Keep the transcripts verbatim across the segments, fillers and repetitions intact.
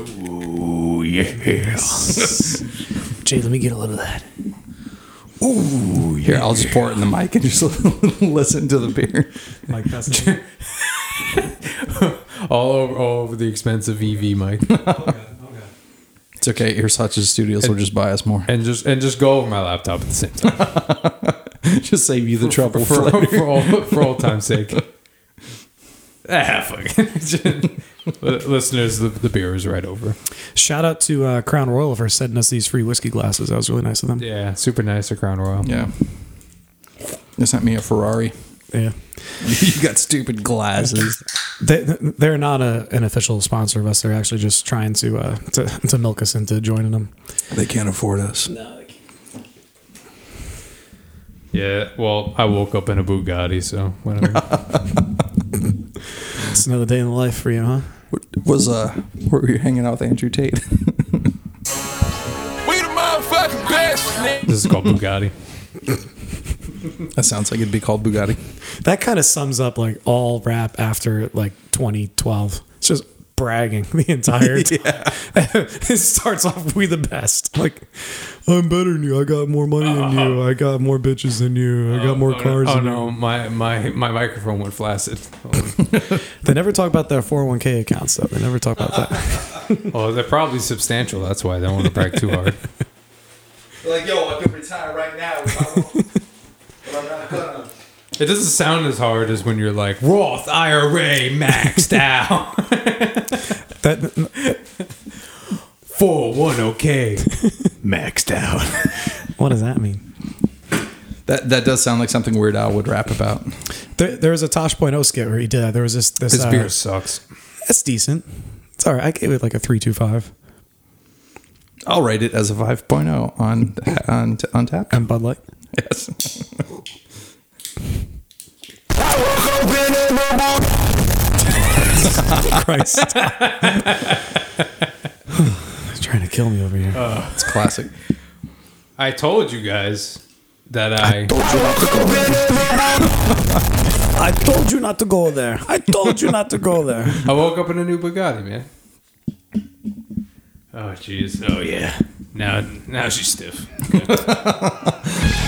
Oh, yes. Jay, let me get a little of that. Ooh, yeah. Here, I'll just pour it in the mic and just listen to the beer. Mike Peston. all, over, all over the expensive E V mic. Oh, God. Oh, God. It's okay. Ear Hutch's Studios and, will just buy us more. And just and just go over my laptop at the same time. Just save you the for, trouble for, for, for, all, for all time's sake. Ah, fuck. Listeners, the, the beer is right over. Shout out to uh, Crown Royal for sending us these free whiskey glasses. That was really nice of them. Yeah, super nice of Crown Royal. Yeah. They sent me a Ferrari. Yeah. You got stupid glasses. they, they're not a, an official sponsor of us. They're actually just trying to, uh, to to milk us into joining them. They can't afford us. No, they can't. Yeah, well, I woke up in a Bugatti, so whatever. It's another day in the life for you, huh? What was uh, were you hanging out with Andrew Tate? We the motherfucking best. This is called Bugatti. That sounds like it'd be called Bugatti. That kind of sums up like all rap after like twenty twelve. It's just bragging the entire time. It starts off we the best. Like, I'm better than you. I got more money than uh-huh. you. I got more bitches than you. I got oh, more oh, cars no. oh, than no. you. Oh, no. My, my, my microphone went flaccid. They never talk about their four oh one k accounts, though. They never talk about that. Oh, they're probably substantial. That's why they don't want to brag too hard. They're like, yo, I could retire right now if I want. But I'm not gonna. It doesn't sound as hard as when you're like, Roth I R A maxed out. That... four one oh k maxed out. What does that mean? That that does sound like something Weird Al would rap about. There, there was a Tosh.0 skit where he did that. There was this. this His uh, beer sucks. It's decent. It's all right. I gave it like a three two five. I'll rate it as a five point oh on on on tap. On Bud Light. Yes. Christ. Trying to kill me over here. Uh, it's classic. I told you guys that I. I told you not to go there. I told you not to go there. I told you not to go there. I woke up in a new Bugatti, man. Oh jeez. Oh yeah. Now, now she's stiff. Okay.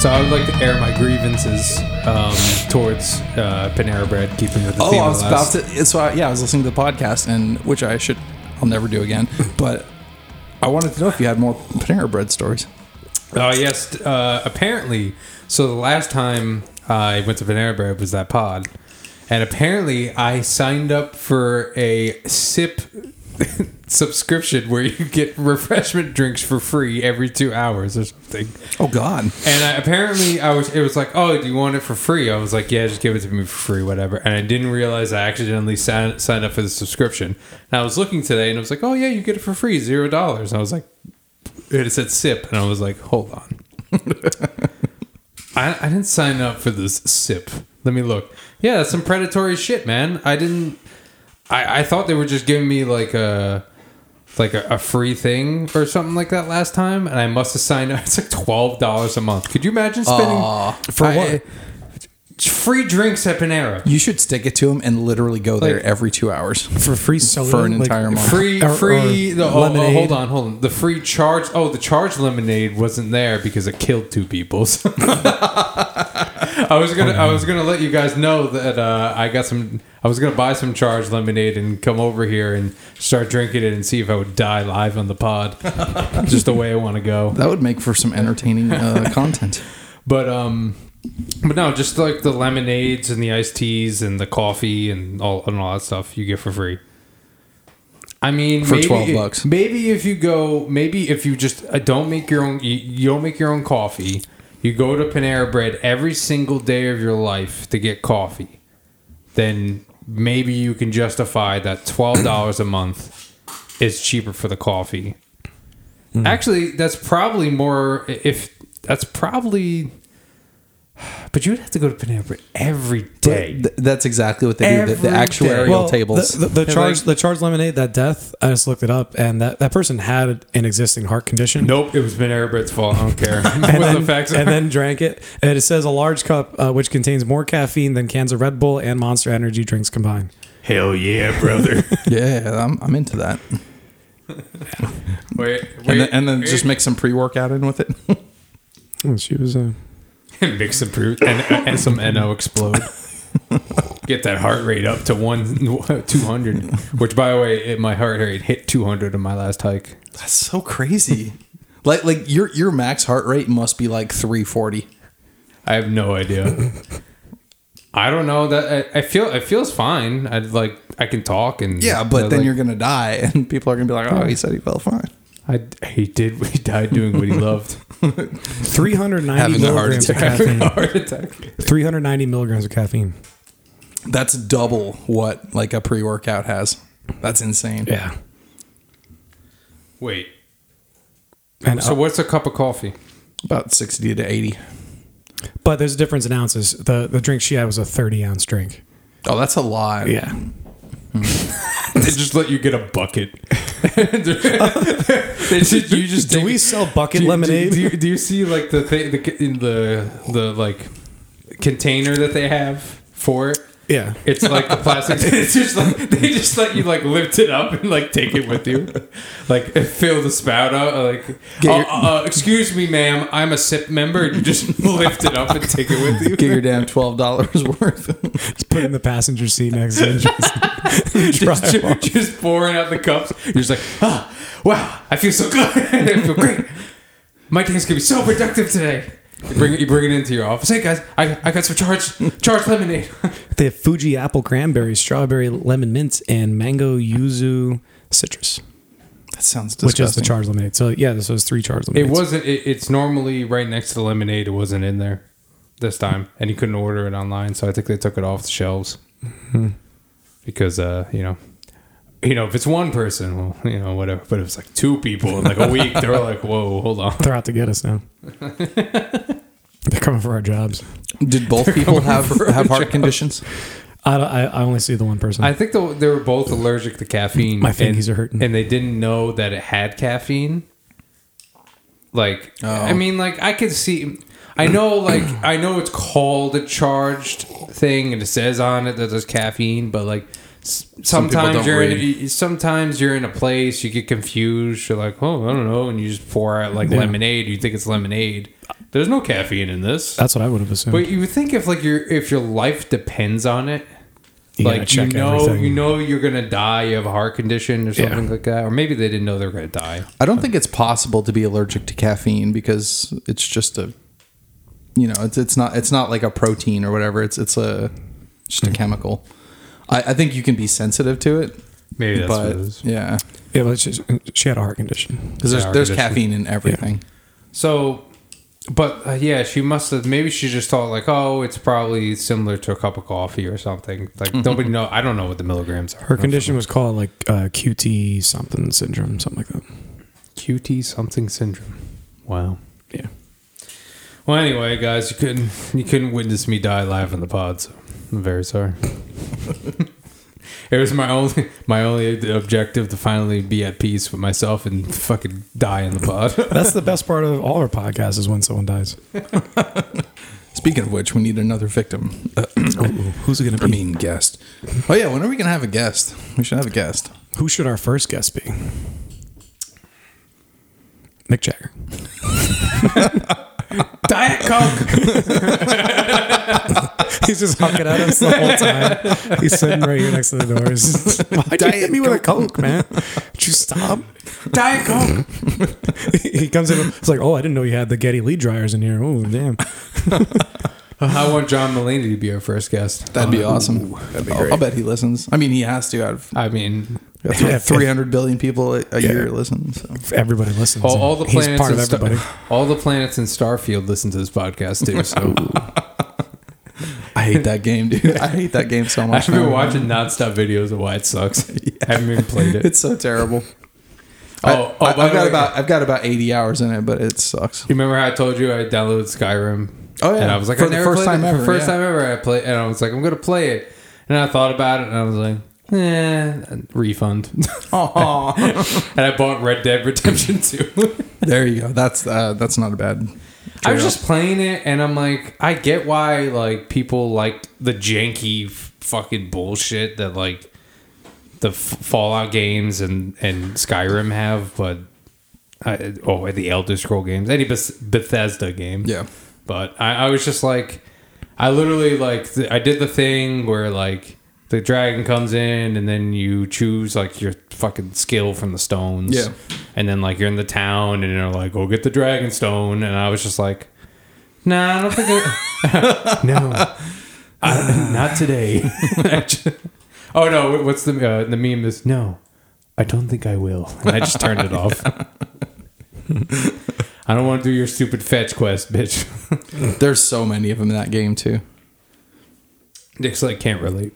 So I would like to air my grievances um, towards uh, Panera Bread, keeping with the oh, theme. Oh, I was about to. So I, yeah, I was listening to the podcast, and which I should, I'll never do again. But I wanted to know if you had more Panera Bread stories. Oh uh, yes, uh, apparently. So the last time I went to Panera Bread was that pod, and apparently I signed up for a sip subscription where you get refreshment drinks for free every two hours or something. Oh God! And I, apparently, I was. It was like, oh, do you want it for free? I was like, yeah, just give it to me for free, whatever. And I didn't realize I accidentally signed signed up for the subscription. And I was looking today, and I was like, oh yeah, you get it for free, zero dollars. And I was like, it said sip, and I was like, hold on, I, I didn't sign up for this sip. Let me look. Yeah, that's some predatory shit, man. I didn't. I, I thought they were just giving me like a like a, a free thing or something like that last time, and I must have signed up. It's like twelve dollars a month. Could you imagine spending uh, for I, what? Free drinks at Panera. You should stick it to them and literally go like, there every two hours for free soda, for an like entire month. Free, or, free. Or the, oh, oh, hold on, hold on. The free charge. Oh, the charged lemonade wasn't there because it killed two people. So I was gonna, oh, I was gonna let you guys know that uh, I got some. I was gonna buy some charged lemonade and come over here and start drinking it and see if I would die live on the pod. Just the way I want to go. That would make for some entertaining uh, content. But um, but no, just like the lemonades and the iced teas and the coffee and all and all that stuff you get for free. I mean, for maybe, twelve bucks. Maybe if you go, maybe if you just uh, don't make your own, you, you don't make your own coffee. You go to Panera Bread every single day of your life to get coffee. Then maybe you can justify that twelve dollars a month is cheaper for the coffee. Mm. Actually, that's probably more if that's probably But you would have to go to Panera Bread every day. Th- that's exactly what they every do. The, the actuarial well, tables. The, the, the charge, like, the charged lemonade, that death, I just looked it up, and that, that person had an existing heart condition. Nope, it was Panera Bread's fault. I don't care. and, then, the facts and then drank it. And it says a large cup, uh, which contains more caffeine than cans of Red Bull and Monster Energy drinks combined. Hell yeah, brother. yeah, I'm, I'm into that. wait, wait, and then, and then wait. Just mix some pre-workout in with it. oh, she was... Uh, Mix some fruit and, and some N O explode. Get that heart rate up to one two hundred. Which, by the way, it, my heart rate hit two hundred in my last hike. That's so crazy. like, like your your max heart rate must be like three forty. I have no idea. I don't know that. I, I feel it feels fine. I like I can talk and yeah, but then like, you're gonna die, and people are gonna be like, oh, he said he felt fine. I, he did. He died doing what he loved. three hundred ninety milligrams of caffeine. Heart attack. three hundred ninety milligrams of caffeine. That's double what like a pre-workout has. That's insane. Yeah. Wait. And so, uh, what's a cup of coffee? About sixty to eighty. But there's a difference in ounces. The the drink she had was a thirty ounce drink. Oh, that's a lot. Yeah. they just let you get a bucket. they just, you just do take, we sell bucket do, lemonade? Do, do, you, do you see like the thing, the, in the the like container that they have for it? Yeah, it's like the plastic. it's just like they just let you like lift it up and like take it with you, like fill the spout out. Like, oh, your, uh, excuse me, ma'am, I'm a S I P member. And you just lift it up and take it with you. Get your damn twelve dollars worth. just put it in the passenger seat next to you. just, just, just pouring out the cups. You're just like, ah, oh, wow, I feel so good. I feel great. My day's gonna be so productive today. You bring, it, you bring it into your office. Hey, guys, I I got some charged, charged lemonade. They have Fuji Apple Cranberry, Strawberry Lemon Mints, and Mango Yuzu Citrus. That sounds disgusting. Which is the charged lemonade. So, yeah, this was three charged lemonades. It wasn't. It, it's normally right next to the lemonade. It wasn't in there this time. And you couldn't order it online, so I think they took it off the shelves. Mm-hmm. Because, uh, you know... You know, if it's one person, well, you know, whatever. But if it's like two people in like a week, they're like, whoa, hold on. They're out to get us now. they're coming for our jobs. Did both they're people have have heart jobs. conditions? I, don't, I, I only see the one person. I think the, they were both allergic to caffeine. My fingies and, are hurting. And they didn't know that it had caffeine. Like, oh. I mean, like, I could see... I know, like, I know it's called a charged thing, and it says on it that there's caffeine, but, like... Sometimes Some you're in, sometimes you're in a place you get confused. You're like, oh, I don't know, and you just pour out like yeah. lemonade. You think it's lemonade. There's no caffeine in this. That's what I would have assumed. But you would think if like your if your life depends on it, you like you know everything. you know you're gonna die. You have a heart condition or something yeah. like that, or maybe they didn't know they were gonna die. I don't think it's possible to be allergic to caffeine because it's just a, you know, it's it's not it's not like a protein or whatever. It's it's a just a mm-hmm. chemical. I, I think you can be sensitive to it. Maybe that's but, what it is. Yeah. Yeah, but just, she had a heart condition. Because there's, there's condition. caffeine in everything. Yeah. So, but uh, yeah, she must have, maybe she just thought like, oh, it's probably similar to a cup of coffee or something. Like, mm-hmm. nobody know. I don't know what the milligrams are. Her condition was called like uh, Q T something syndrome, something like that. Q T something syndrome. Wow. Yeah. Well, anyway, guys, you couldn't, you couldn't witness me die live in the pod, so. I'm very sorry. it was my only my only objective to finally be at peace with myself and fucking die in the pod. That's the best part of all our podcasts is when someone dies. Speaking of which, we need another victim. Uh, oh, who's it going to be? I mean, guest. Oh, yeah. When are we going to have a guest? We should have a guest. Who should our first guest be? Mick Jagger. Diet Coke. He's just honking at us the whole time. He's sitting right here next to the doors. Why'd Diet you hit me Coke. with a Coke, man? Did you stop? Diet Coke. he comes in. It's like, oh, I didn't know you had the Geddy Lee dryers in here. Oh, damn. I want John Mulaney to be our first guest. That'd be um, awesome. Ooh, that'd be great. I'll bet he listens. I mean, he has to. I've, I mean, three hundred billion people a, a yeah. year listen. So. Everybody listens. All, all the planets. Part of everybody. Star- all the planets in Starfield listen to this podcast too. So. I hate that game, dude. I hate that game so much. I've been watching nonstop videos of why it sucks. yeah. I haven't even played it. It's so terrible. Oh, I, oh I've got way, about I've got about eighty hours in it, but it sucks. You remember how I told you I downloaded Skyrim? Oh yeah. And I was like, for I never the first played time it. ever. First yeah. time ever I played, and I was like, I'm gonna play it. And I thought about it, and I was like, eh, refund. Oh. And I bought Red Dead Redemption two. There you go. That's uh, that's not a bad. I was just playing it, and I'm like, I get why like people like the janky f- fucking bullshit that like the f- Fallout games and, and Skyrim have, but uh, oh, the Elder Scroll games, any Beth- Bethesda game, yeah. But I, I was just like, I literally like th- I did the thing where like the dragon comes in, and then you choose like your fucking skill from the stones, yeah. And then like you're in the town, and you're like, go get the dragon stone, and I was just like, nah, I don't think I no, I, not today. Oh no, what's the uh, the meme is no, I don't think I will, and I just turned it off. I don't want to do your stupid fetch quest, bitch. There's so many of them in that game too. Nick's like can't relate.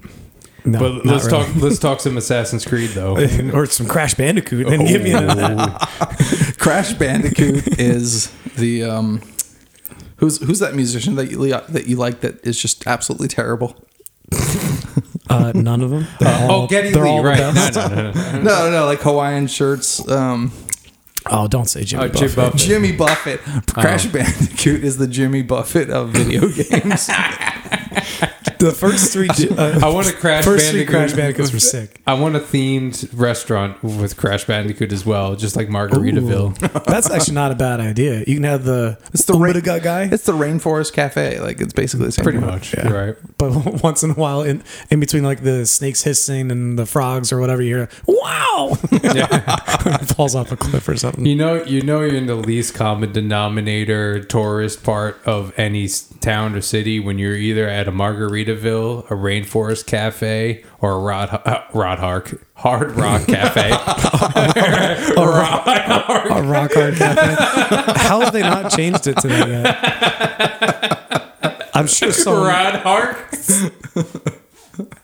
No, but let's really. talk. Let's talk some Assassin's Creed though, or some Crash Bandicoot. And oh. Give me that. Crash Bandicoot is the um, who's who's that musician that you that you like that is just absolutely terrible. Uh, none of them. Uh, all, oh, Geddy Lee, right? No, no, no, no. no, no, like Hawaiian shirts. Um, oh, don't say Jimmy oh, Buffett. Buffett. Jimmy Buffett. Crash oh. Bandicoot is the Jimmy Buffett of video games. The first three, uh, I want a Crash first Bandicoot. Three Crash Bandicoots were sick. I want a themed restaurant with Crash Bandicoot as well, just like Margaritaville. Ooh, that's actually not a bad idea. You can have the it's the rain, guy. It's the Rainforest Cafe. Like it's basically the same. Pretty one. Much, yeah. You're right. But once in a while, in, in between like the snakes hissing and the frogs or whatever, you hear wow, yeah. It falls off a cliff or something. You know, you know, you're in the least common denominator tourist part of any town or city when you're either at a Margarita. Ville, a Rainforest Cafe, or a Rod, uh, Rod Hark, Hard Rock Cafe. a, a, rock, rock a Rock Hard Cafe. How have they not changed it to that yet? I'm sure some Rod Hark.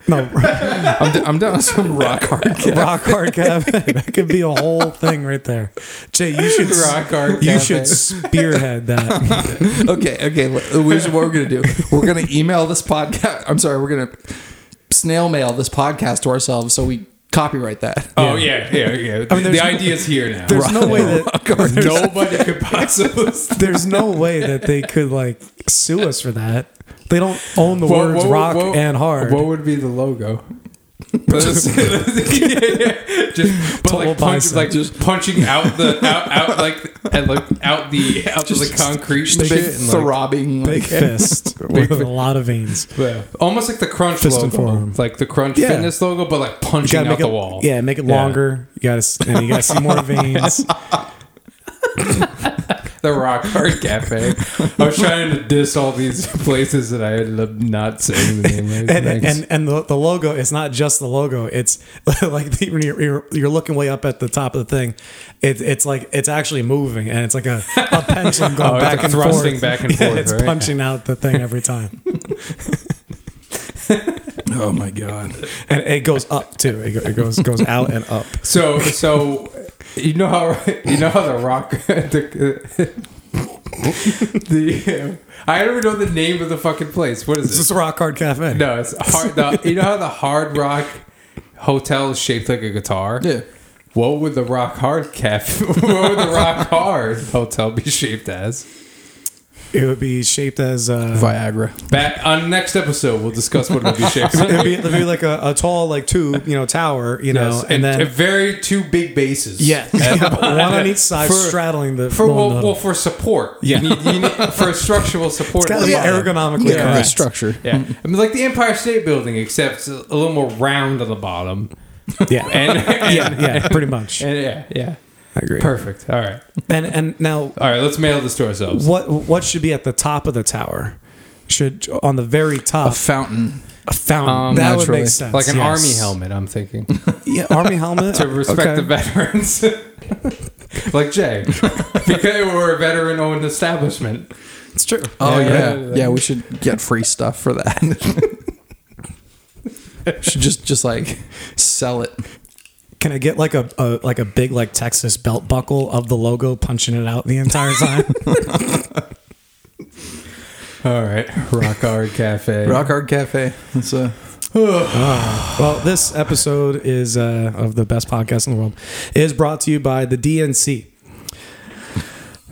No, I'm, d- I'm down with some Rock Hard Cafe. Rock Hard Cafe. That could be a whole thing right there. Jay, you should Rock Hard You Cafe. should spearhead that. Okay, okay. Here's what we're gonna do. We're gonna email this podcast. I'm sorry. We're gonna snail mail this podcast to ourselves so we copyright that. Oh yeah, yeah, yeah. yeah. I mean, the no, idea is here now. There's Rock, no way that nobody could possibly. There's no way that they could like sue us for that. They don't own the what, words what, rock what, and hard. What would be the logo? just, but like, punch, like just punching out the out, out like and like out the out just, the concrete just, and big shit, throbbing like, big like, fist big with a lot of veins. Yeah. Almost like the Crunch fist logo, like the Crunch yeah. Fitness logo, but like punching out it, the wall. Yeah, make it yeah. longer. You gotta and you gotta see more veins. The Rock Hard Cafe. I was trying to diss all these places that I ended up not saying the name. Right? And, and and the, the logo, it's not just the logo. It's like the, when you're, you're looking way up at the top of the thing, it, it's like it's actually moving, and it's like a, a pendulum going oh, back, like and thrusting back and forth. Yeah, it's right? punching out the thing every time. Oh my god! And it goes up too. It goes goes out and up. So so. You know how you know how the Rock the, the I don't even know the name of the fucking place. What is it? It's Rock Hard Cafe. No, it's hard. The, you know how the Hard Rock Hotel is shaped like a guitar? Yeah. What would the Rock Hard Cafe? What would the Rock Hard Hotel be shaped as? It would be shaped as uh, Viagra. Back on next episode, we'll discuss what it would be shaped. It would be, it'd be like a, a tall, like tube, you know, tower, you know, yes, and, and then very two big bases. Yeah, one on each side, for, straddling the. For well, well, for support. Yeah, you need, you need, for structural support. It's got to be ergonomically yeah, correct structure. Yeah, I mean, like the Empire State Building, except a little more round on the bottom. Yeah, and, and, yeah, yeah, pretty much. And, yeah, yeah. I agree. Perfect. All right. And and now all right, let's mail this to ourselves. What what should be at the top of the tower? Should on the very top a fountain. A fountain. Um, that naturally. would make sense. Like an yes. army helmet, I'm thinking. Yeah, army helmet to respect okay. the veterans. Like Jay. Because we're a veteran owned establishment. It's true. Oh yeah. Yeah, yeah we should get free stuff for that. Should just just like sell it. Can I get like a, a like a big like Texas belt buckle of the logo punching it out the entire time? All right. Rock Hard Cafe. Rock Hard Cafe. That's a... Well, this episode is uh, of the best podcast in the world is brought to you by the D N C.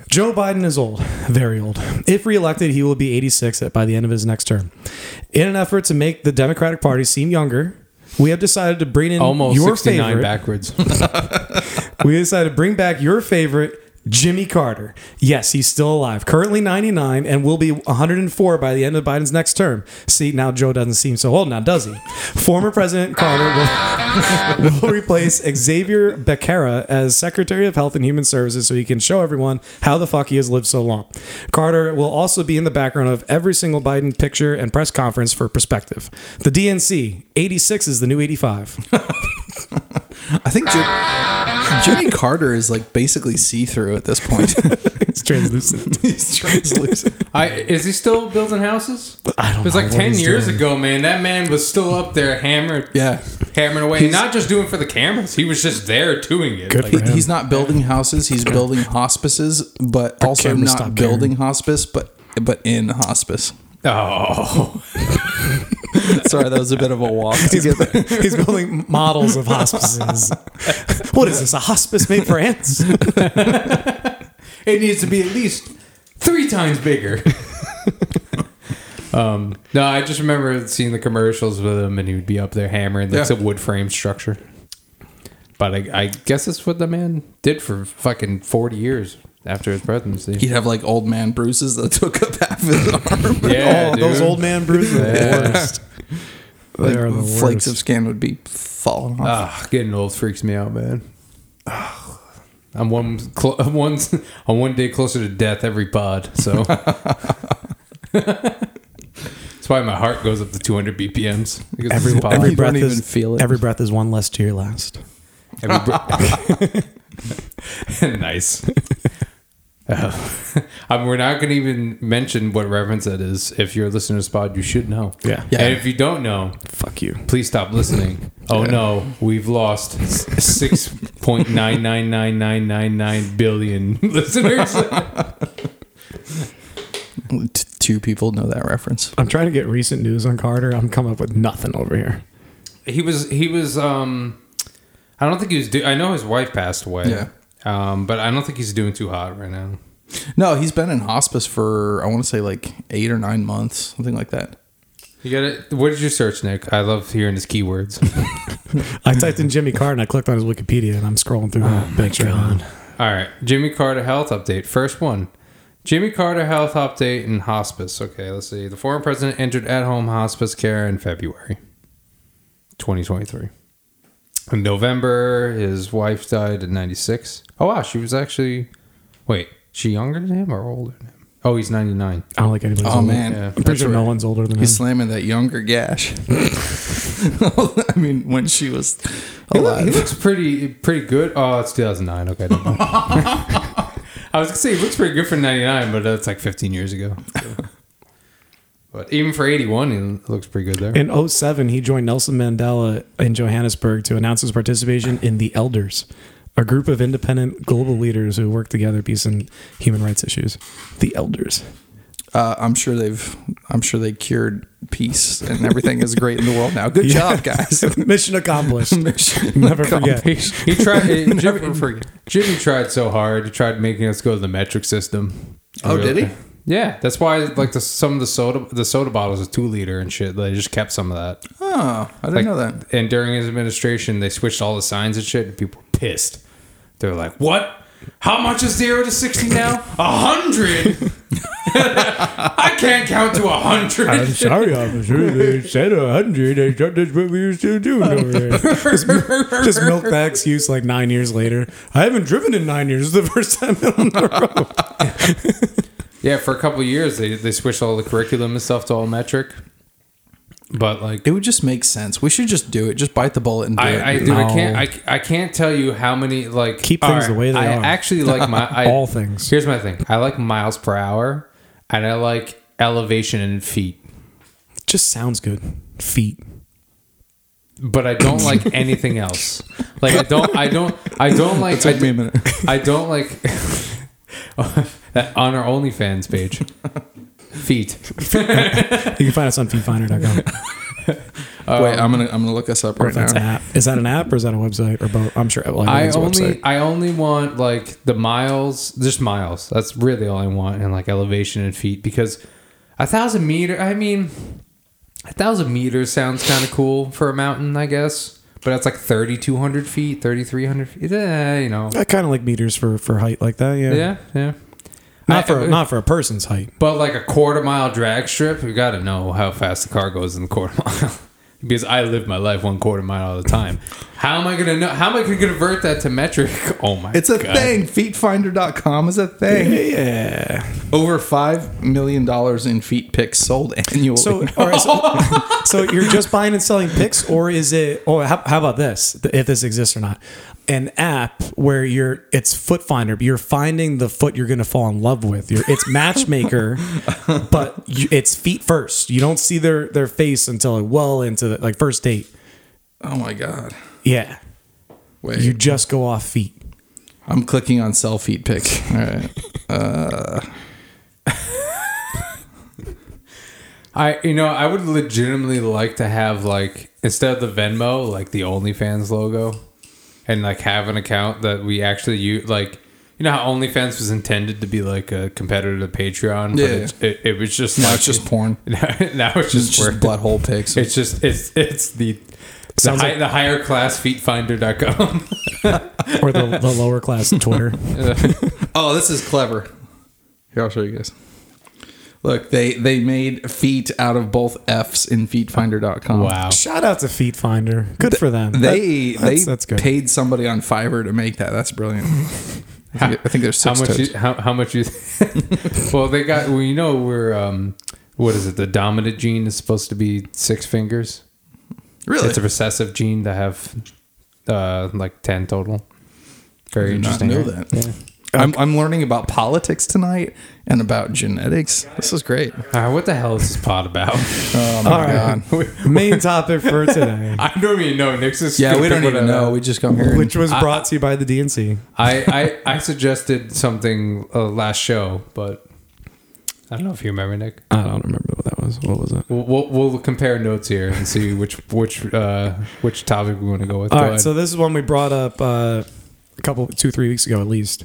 Joe Biden is old, very old. If reelected, he will be eighty-six by the end of his next term. In an effort to make the Democratic Party seem younger, we have decided to bring in almost your sixty-nine favorite backwards. We decided to bring back your favorite, Jimmy Carter. Yes, he's still alive. Currently ninety-nine and will be one hundred four by the end of Biden's next term. See, now Joe doesn't seem so old now, does he? Former President Carter will, will replace Xavier Becerra as Secretary of Health and Human Services so he can show everyone how the fuck he has lived so long. Carter will also be in the background of every single Biden picture and press conference for perspective. The D N C, eighty-six is the new eighty-five. I think Jim, Jimmy Carter is like basically see-through at this point. He's translucent. He's translucent. I, is he still building houses? I don't know. It was know like ten years doing. ago, man. That man was still up there hammering, yeah, hammering away. He's not just doing it for the cameras. He was just there doing it. Good like, for him. He's not building houses. He's building hospices, but the also not building caring. hospice, but but in hospice. Oh. Sorry, that was a bit of a walk. He's, he's building models of hospices. What is this, a hospice made for ants? It needs to be at least three times bigger. um, no, I just remember seeing the commercials with him, and he would be up there hammering. That's yeah. a wood frame structure. But I, I guess that's what the man did for fucking forty years. After his presidency, he'd have like old man bruises that took up half his arm. Yeah, oh, those old man bruises are yeah. the worst. Like, they are the flakes worst. Of skin would be falling off. Ah, getting old freaks me out, man. I'm one, cl- one, I'm one day closer to death every pod, so that's why my heart goes up to two hundred B P Ms. Every, every breath is even feel it. Every breath is one less to your last. Every bre- nice. Uh, I mean, we're not going to even mention what reference that is. If you're a listener to Spod, you should know. Yeah. yeah. And if you don't know, fuck you. Please stop listening. Oh yeah. no, we've lost six point nine nine nine nine nine nine billion listeners. Two people know that reference. I'm trying to get recent news on Carter. I'm coming up with nothing over here. He was. He was. Um, I don't think he was. Do- I know his wife passed away. Yeah. Um, but I don't think he's doing too hot right now. No, he's been in hospice for, I want to say like eight or nine months, something like that. You got it. What did you search, Nick? I love hearing his keywords. I typed in Jimmy Carter and I clicked on his Wikipedia and I'm scrolling through. Oh, my God. All right. Jimmy Carter health update. First one. Jimmy Carter health update in hospice. Okay, let's see. The former president entered at-home hospice care in February twenty twenty-three. In November, his wife died at ninety-six. Oh, wow. She was actually... Wait. She younger than him or older than him? Oh, he's ninety-nine. I don't like anybody's oh, older. man. Yeah. I'm pretty That's sure right. no one's older than he's him. He's slamming that younger gash. I mean, when she was alive. He, look, he looks pretty pretty good. Oh, it's two thousand nine. Okay. I don't know. I was going to say, he looks pretty good for ninety-nine, but that's like fifteen years ago. So. But even for eighty-one, it looks pretty good there. In oh seven, he joined Nelson Mandela in Johannesburg to announce his participation in The Elders, a group of independent global leaders who work together peace and human rights issues. The Elders. Uh, I'm sure they've. I'm sure they cured peace and everything is great in the world now. Good yeah. job, guys. Mission accomplished. Mission Never accomplished. forget. He tried. He, Jimmy, Never forget. Jimmy tried so hard. He tried making us go to the metric system. Oh, did he? Yeah, that's why like the, some of the soda the soda bottles are two liter and shit. They just kept some of that. Oh, I didn't like, know that. And during his administration, they switched all the signs and shit, and people were pissed. They were like, "What? How much is zero to sixty now? A hundred? I can't count to a hundred." I'm sorry, officer. They said a hundred. I thought that's what we were still doing over there. Just, just milk that excuse like nine years later. I haven't driven in nine years. It's the first time I've been on the road. Yeah, for a couple of years, they, they switched all the curriculum and stuff to all metric. But, like... It would just make sense. We should just do it. Just bite the bullet and do I, it. I, dude, no. I, can't, I, I can't tell you how many, like... Keep things right, the way they I are. I actually like... my I, all things. Here's my thing. I like miles per hour, and I like elevation and feet. Just sounds good. Feet. But I don't like anything else. Like, I don't... I don't... I don't like... That took I, me a minute. I don't like... That on our OnlyFans page. Feet. You can find us on feet finder dot com. Um, Wait, I'm gonna I'm gonna look us up right now. An app. Is that an app or is that a website or both? I'm sure. Well, I, I only website. I only want like the miles, just miles. That's really all I want, and like elevation and feet, because a thousand meter. I mean, a thousand meters sounds kind of cool for a mountain, I guess. But that's like thirty-two hundred feet, thirty-three hundred feet. Yeah, you know. I kind of like meters for, for height like that. Yeah, yeah, yeah. Not for I, not for a person's height, but like a quarter mile drag strip. You got to know how fast the car goes in the quarter mile. Because I live my life one quarter mile at a time. How am I going to know? How am I going to convert that to metric? Oh, my God. It's a God. thing. feet finder dot com is a thing. Yeah. Over five million dollars in feet pics sold annually. So, right, so, so you're just buying and selling pics, or is it, or how, how about this, if this exists or not, an app where you're, it's Foot Finder, but you're finding the foot you're going to fall in love with. You're, it's Matchmaker, but you, it's feet first. You don't see their, their face until well into the, like, first date. Oh my God. Yeah. Wait. You just go off feet. I'm clicking on sell feet pic. All right. Uh. I, you know, I would legitimately like to have, like, instead of the Venmo, like the OnlyFans logo, and like have an account that we actually use. Like, you know how OnlyFans was intended to be like a competitor to Patreon? Yeah, but it, it, it was just now like, it's just porn. Now, now it's just, it's just butthole pics. It's just it's it's the the, high, like, the higher class feet finder dot com or the, the lower class Twitter. Oh, this is clever. Here, I'll show you guys. Look, they, they made feet out of both F's in feet finder dot com. Wow. Shout out to FeetFinder. Good Th- for them. They that, that's, they that's good. Paid somebody on Fiverr to make that. That's brilliant. How, I think there's six how much you, how, how much you... Well, they got... Well, you know, we're... Um, what is it? The dominant gene is supposed to be six fingers. Really? It's a recessive gene to have uh, like ten total. Very I interesting. Not know that. Yeah. I'm I'm learning about politics tonight and about genetics. This is great. All right, what the hell is this pod about? Oh my All right. God! Main topic for today. I don't even know. Nick's is yeah. We don't even know. Out. We just come here. Which was brought I, to you by the D N C. I, I, I suggested something uh, last show, but I don't know if you remember, Nick. I don't remember what that was. What was it? We'll, we'll, we'll compare notes here and see which which uh, which topic we want to go with. All go right. Ahead. So this is one we brought up uh, a couple two three weeks ago at least.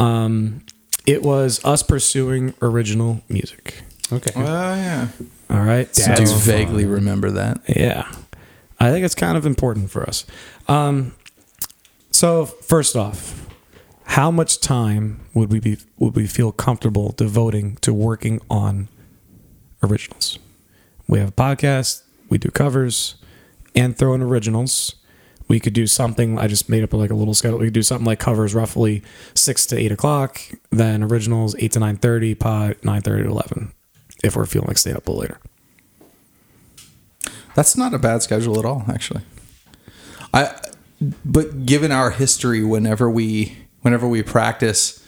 Um, it was us pursuing original music. Okay. Oh, well, yeah. All right. So do vaguely fun. Remember that. Yeah. I think it's kind of important for us. Um, so first off, how much time would we be, would we feel comfortable devoting to working on originals? We have a podcast, we do covers and throw in originals. We could do something, I just made up like a little schedule. We could do something like covers roughly six to eight o'clock, then originals eight to nine thirty, pod nine thirty to eleven, if we're feeling like staying up a little later. That's not a bad schedule at all, actually. I, But given our history, whenever we whenever we practice,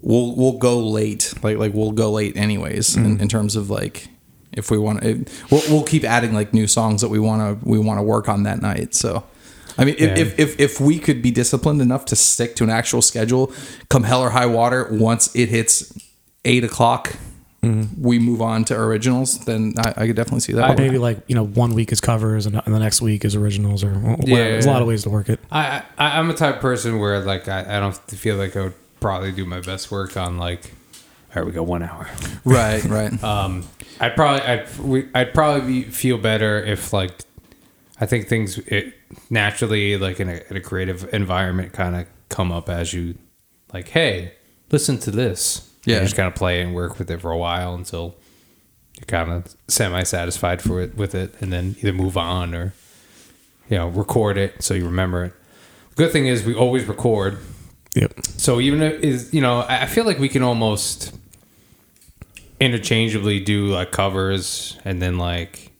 we'll we'll go late. Like, like we'll go late anyways, mm-hmm. in, in terms of like... If we want to, we'll, we'll keep adding like new songs that we want to we want to work on that night. So, I mean, if, yeah. if, if if we could be disciplined enough to stick to an actual schedule, come hell or high water, once it hits eight o'clock, mm-hmm. we move on to originals. Then I, I could definitely see that. Or maybe like you know, one week is covers and the next week is originals, or whatever. Yeah, yeah, there's yeah. a lot of ways to work it. I, I I'm a type of person where like I, I don't feel like I would probably do my best work on like. Here we go, one hour. Right, right. um, I'd probably, I'd, we, I'd probably be, feel better if, like, I think things it, naturally, like in a, in a creative environment, kind of come up as you, like, hey, listen to this. Yeah, and you just kind of play and work with it for a while until you're kind of semi-satisfied for it with it, and then either move on or, you know, record it so you remember it. The good thing is we always record. Yep. So even if is you know, I feel like we can almost interchangeably do like covers and then like,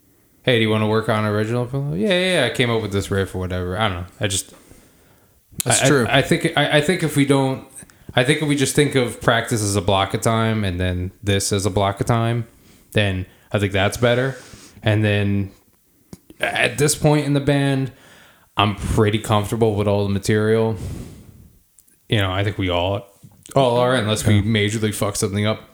hey, do you want to work on original? Yeah, yeah, yeah. I came up with this riff or whatever. I don't know. I just that's I, true. I, I think I, I think if we don't, I think if we just think of practice as a block of time and then this as a block of time, then I think that's better. And then at this point in the band, I'm pretty comfortable with all the material. You know, I think we all all are, unless we majorly fuck something up.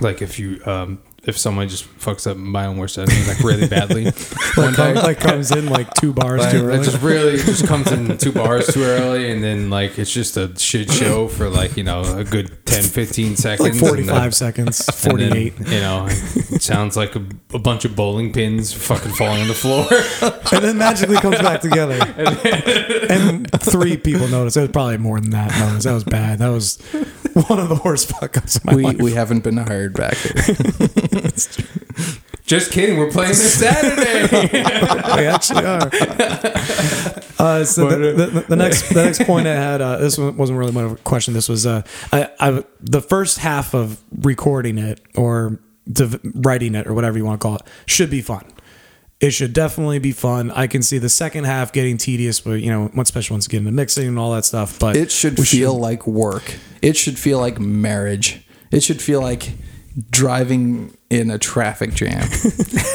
like if you um if someone just fucks up my own worst enemy like really badly, one like, like comes in like two bars like, too early. It just really just comes in two bars too early, and then like it's just a shit show for like, you know, a good ten, fifteen seconds, like forty-five then, seconds, forty-eight. Then, you know, it sounds like a, a bunch of bowling pins fucking falling on the floor, and then magically comes back together. And, and three people noticed. It was probably more than that. Noticed. That was bad. That was one of the worst fuck-ups of my we, life. We haven't been hired back. Just kidding. We're playing this Saturday. We actually are. Uh, so the, the, the next the next point I had, uh, this wasn't really my question. This was uh, I, I the first half of recording it or div- writing it or whatever you want to call it should be fun. It should definitely be fun. I can see the second half getting tedious, but you know, once especially once you get into mixing and all that stuff. But it should feel should, like work. It should feel like marriage. It should feel like driving in a traffic jam.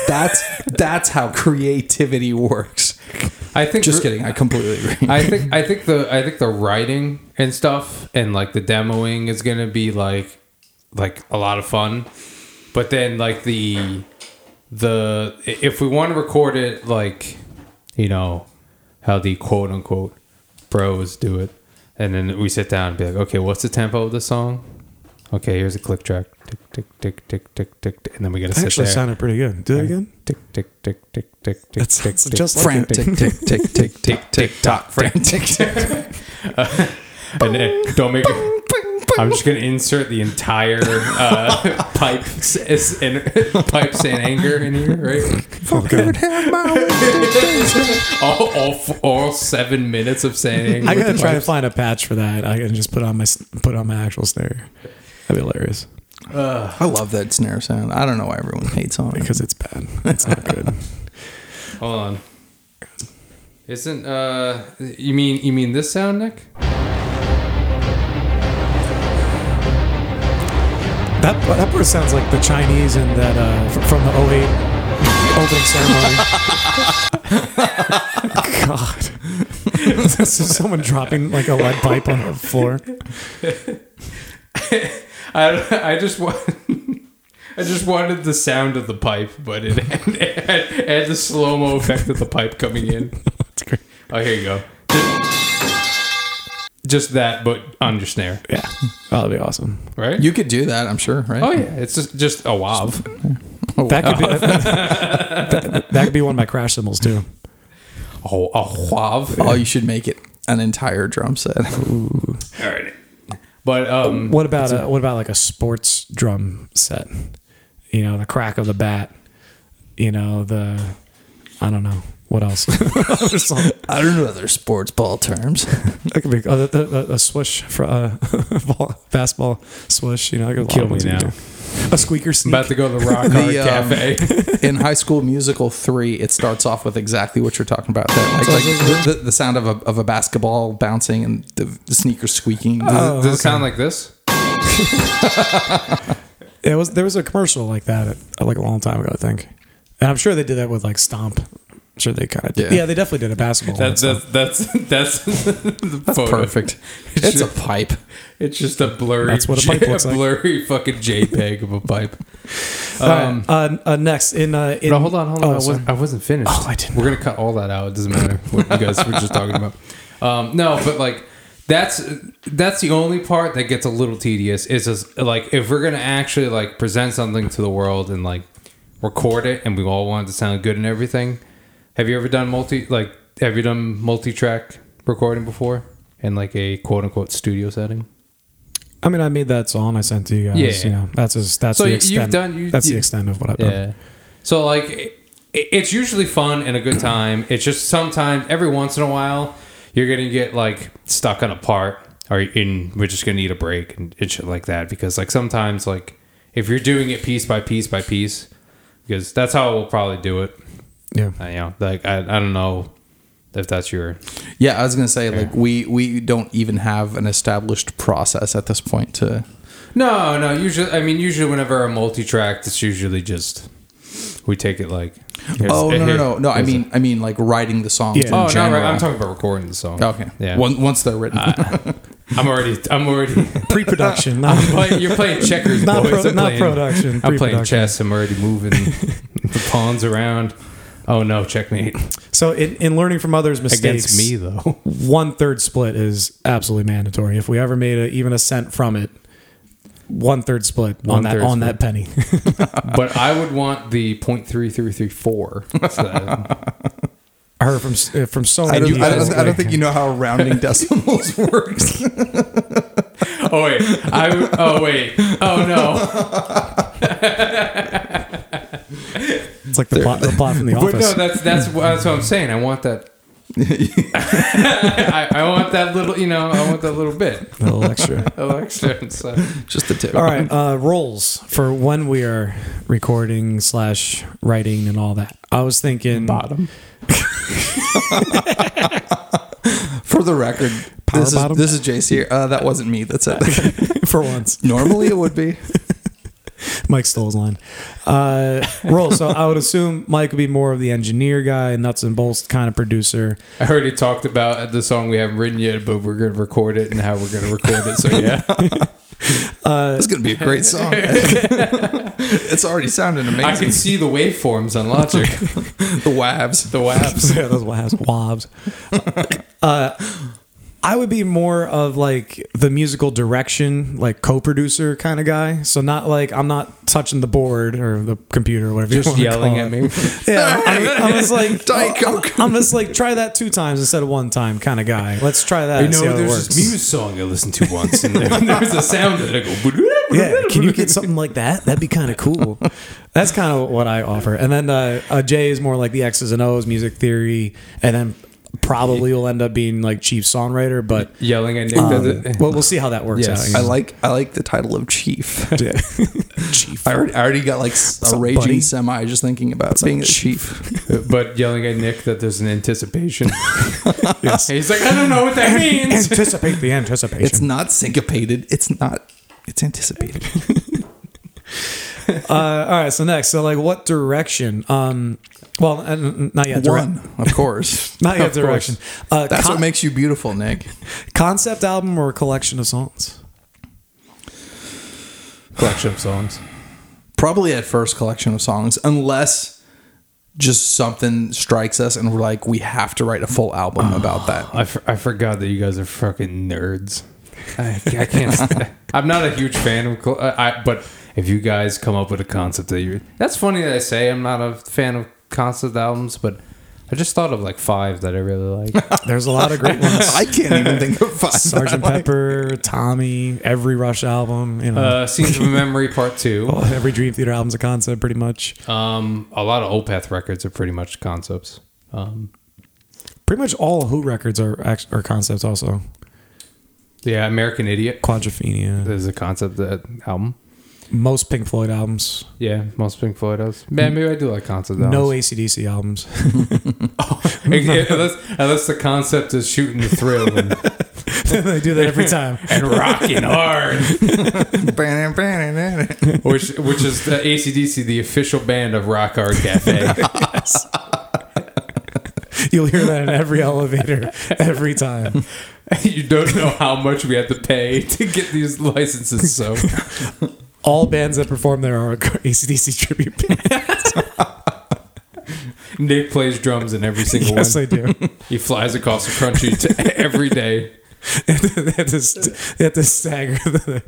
That's that's how creativity works. I think. Just kidding. I completely agree. I think I think the I think the writing and stuff and like the demoing is gonna be like like a lot of fun, but then like the the if we want to record it like, you know, how the quote unquote bros do it, and then we sit down and be like, okay, what's the tempo of the song? Okay, here's a click track. Tick, tick, tick, tick, tick, tick, tick. And then we got to sit there. Actually sounded pretty good. Do it again? Tick, tick, tick, tick, tick, tick, tick, tick, tick, tick, frantic, tick, tick, tick, tick, tick, tock, frantic, tick, and then don't make it. I'm just going to insert the entire uh, pipe, s- in, pipe San Anger in here, right? Okay. all, all, all seven minutes of San Anger. I got to try to find a patch for that. I can just put on my put on my actual snare. That'd be hilarious. Uh, I love that snare sound. I don't know why everyone hates on it. Because it's bad. It's not good. Hold on. Isn't, uh, you mean, you mean this sound, Nick? That that part sounds like the Chinese in that uh, from the oh eight opening ceremony. God, this is someone dropping like a lead pipe on the floor. I, I just want I just wanted the sound of the pipe, but it had, it had, it had the slow mo effect of the pipe coming in. That's great. Oh, here you go. Just that, but on your snare. Yeah. Oh, that'd be awesome. Right? You could do that, I'm sure, right? Oh, yeah. It's just, just a wav. Oh, that, could be, that, that, that could be one of my crash cymbals, too. Oh, a wav? Oh, you should make it an entire drum set. Ooh. All right. But um, what about a, what about like a sports drum set? You know, the crack of the bat. You know, the... I don't know. What else? I don't know other sports ball terms. That could be oh, the, the, a swish for uh, ball, fastball swish. You know, I could kill me now. A squeaker sneak. I'm about to go to the Rock Hard the, um, Cafe. In High School Musical three, it starts off with exactly what you're talking about. There. Like, like the, the, the sound of a of a basketball bouncing and the, the sneaker squeaking. Does, oh, it, does okay. it sound like this? It was there was a commercial like that at, like a long time ago, I think, and I'm sure they did that with like Stomp. Sure, they kind of did. Yeah. yeah, they definitely did a basketball. That's that's that's that's, that's perfect. It's, it's just a pipe. It's just a blurry. That's what a pipe looks like. A blurry fucking JPEG of a pipe. Um, all right. uh, uh, next in. Uh, in no, hold on, hold on. Oh, I, wasn't, I wasn't finished. Oh, I didn't. We're know. gonna cut all that out. It doesn't matter what you guys were just talking about. Um, no, but like that's that's the only part that gets a little tedious. Is just like if we're gonna actually like present something to the world and like record it, and we all want it to sound good and everything. Have you ever done multi like have you done multi-track recording before in like a quote unquote studio setting? I mean, I made that song I sent to you guys. Yeah, you know, that's just, that's so the extent. You've done, you, that's you, the extent of what I've yeah. done. So like, it, it's usually fun and a good time. It's just sometimes every once in a while you're gonna get like stuck on a part, or in we're just gonna need a break and shit like that, because like sometimes like if you're doing it piece by piece by piece, because that's how we'll probably do it. Yeah, I you know. Like I, I don't know if that's your. Yeah, I was gonna say yeah. like we, we don't even have an established process at this point to. No, no. Usually, I mean, usually whenever a multi-track, it's usually just we take it like. Oh no, no no no! I mean I mean like writing the songs. Yeah. In oh general. no! Right. I'm talking about recording the song. Okay. Yeah. Once, once they're written. Uh, I'm already. I'm already pre-production. Not, I'm playing, you're playing checkers, not boys. Pro, I'm not playing, production. I'm playing chess. I'm already moving the pawns around. Oh no, checkmate. So in, in learning from others' mistakes, against me though, one third split is absolutely mandatory. If we ever made a, even a cent from it, one third split one on that on split. that penny. But I would want the point three three three four. I heard from from so many. I don't, I don't, I don't think you know how rounding decimals works. Oh wait! I, oh wait! Oh no! It's like the plot, the plot from The Office. But no, that's that's that's what I'm saying. I want that. I, I want that little, you know, I want that little bit, a little extra, a little extra. So. Just the tip. All right, uh, roles for when we are recording slash writing and all that. I was thinking bottom. For the record, this is, this is Jace here. Uh, that wasn't me. That's it. For once, normally it would be. Mike stole his line. Uh, role. So I would assume Mike would be more of the engineer guy, nuts and bolts kind of producer. I heard he talked about the song we haven't written yet, but we're going to record it and how we're going to record it. So yeah, uh, it's going to be a great song. It's already sounding amazing. I can see the waveforms on Logic. The wabs, the wabs, yeah, those wabs, wabs. Uh, I would be more of like the musical direction, like co-producer kind of guy. So not like I'm not touching the board or the computer or whatever. Just you want yelling to call at me. Yeah, I, I'm just like well, I'm, I'm just like try that two times instead of one time kind of guy. Let's try that. You know, see how there's it works. This Muse song I listened to once, and there's a sound that I go. Yeah, can you get something like that? That'd be kind of cool. That's kind of what I offer. And then uh, uh, Jay is more like the X's and O's, music theory, and then. Probably will end up being like chief songwriter, but yelling at Nick. Um, well, we'll see how that works yes. out. I like I like the title of chief. Yeah. Chief. I already, I already got like a raging buddy? semi just thinking about it's being like a chief. chief. But yelling at Nick that there's an anticipation. Yes. He's like, I don't know what that means. Anticipate the anticipation. It's not syncopated. It's not. It's anticipated. uh, all right. So next, so like, what direction? Um. Well, not yet. One, dire- of course. Not yet. Of direction. Uh, That's con- what makes you beautiful, Nick. Concept album or a collection of songs? Collection of songs. Probably at first, collection of songs, unless just something strikes us and we're like, we have to write a full album oh, about that. I, for- I forgot that you guys are fucking nerds. I, I can't. I'm not a huge fan of, col- I, I, but if you guys come up with a concept that you, that's funny that I say I'm not a fan of. Concept albums, but I just thought of like five that I really like. There's a lot of great ones. I can't even think of five. Sergeant like. Pepper, Tommy, every Rush album, you know. Uh, Scenes from Memory Part Two. Oh, every Dream Theater album's a concept, pretty much. Um, a lot of Opeth records are pretty much concepts. Um, pretty much all Who records are are concepts, also. Yeah, American Idiot, Quadrophenia is a concept that album. Most Pink Floyd albums. Yeah, most Pink Floyd albums. Man, maybe I do like concept albums. No A C D C albums. Oh, unless, unless the concept is shooting the thrill. And they do that every time. And rocking hard. which which is the A C D C, the official band of Rock Hard Cafe. Yes. You'll hear that in every elevator, every time. You don't know how much we have to pay to get these licenses, so... All bands that perform there are A C D C tribute bands. Nick plays drums in every single yes, one. Yes, I do. He flies across the country to every day. They have to, they have to stagger the,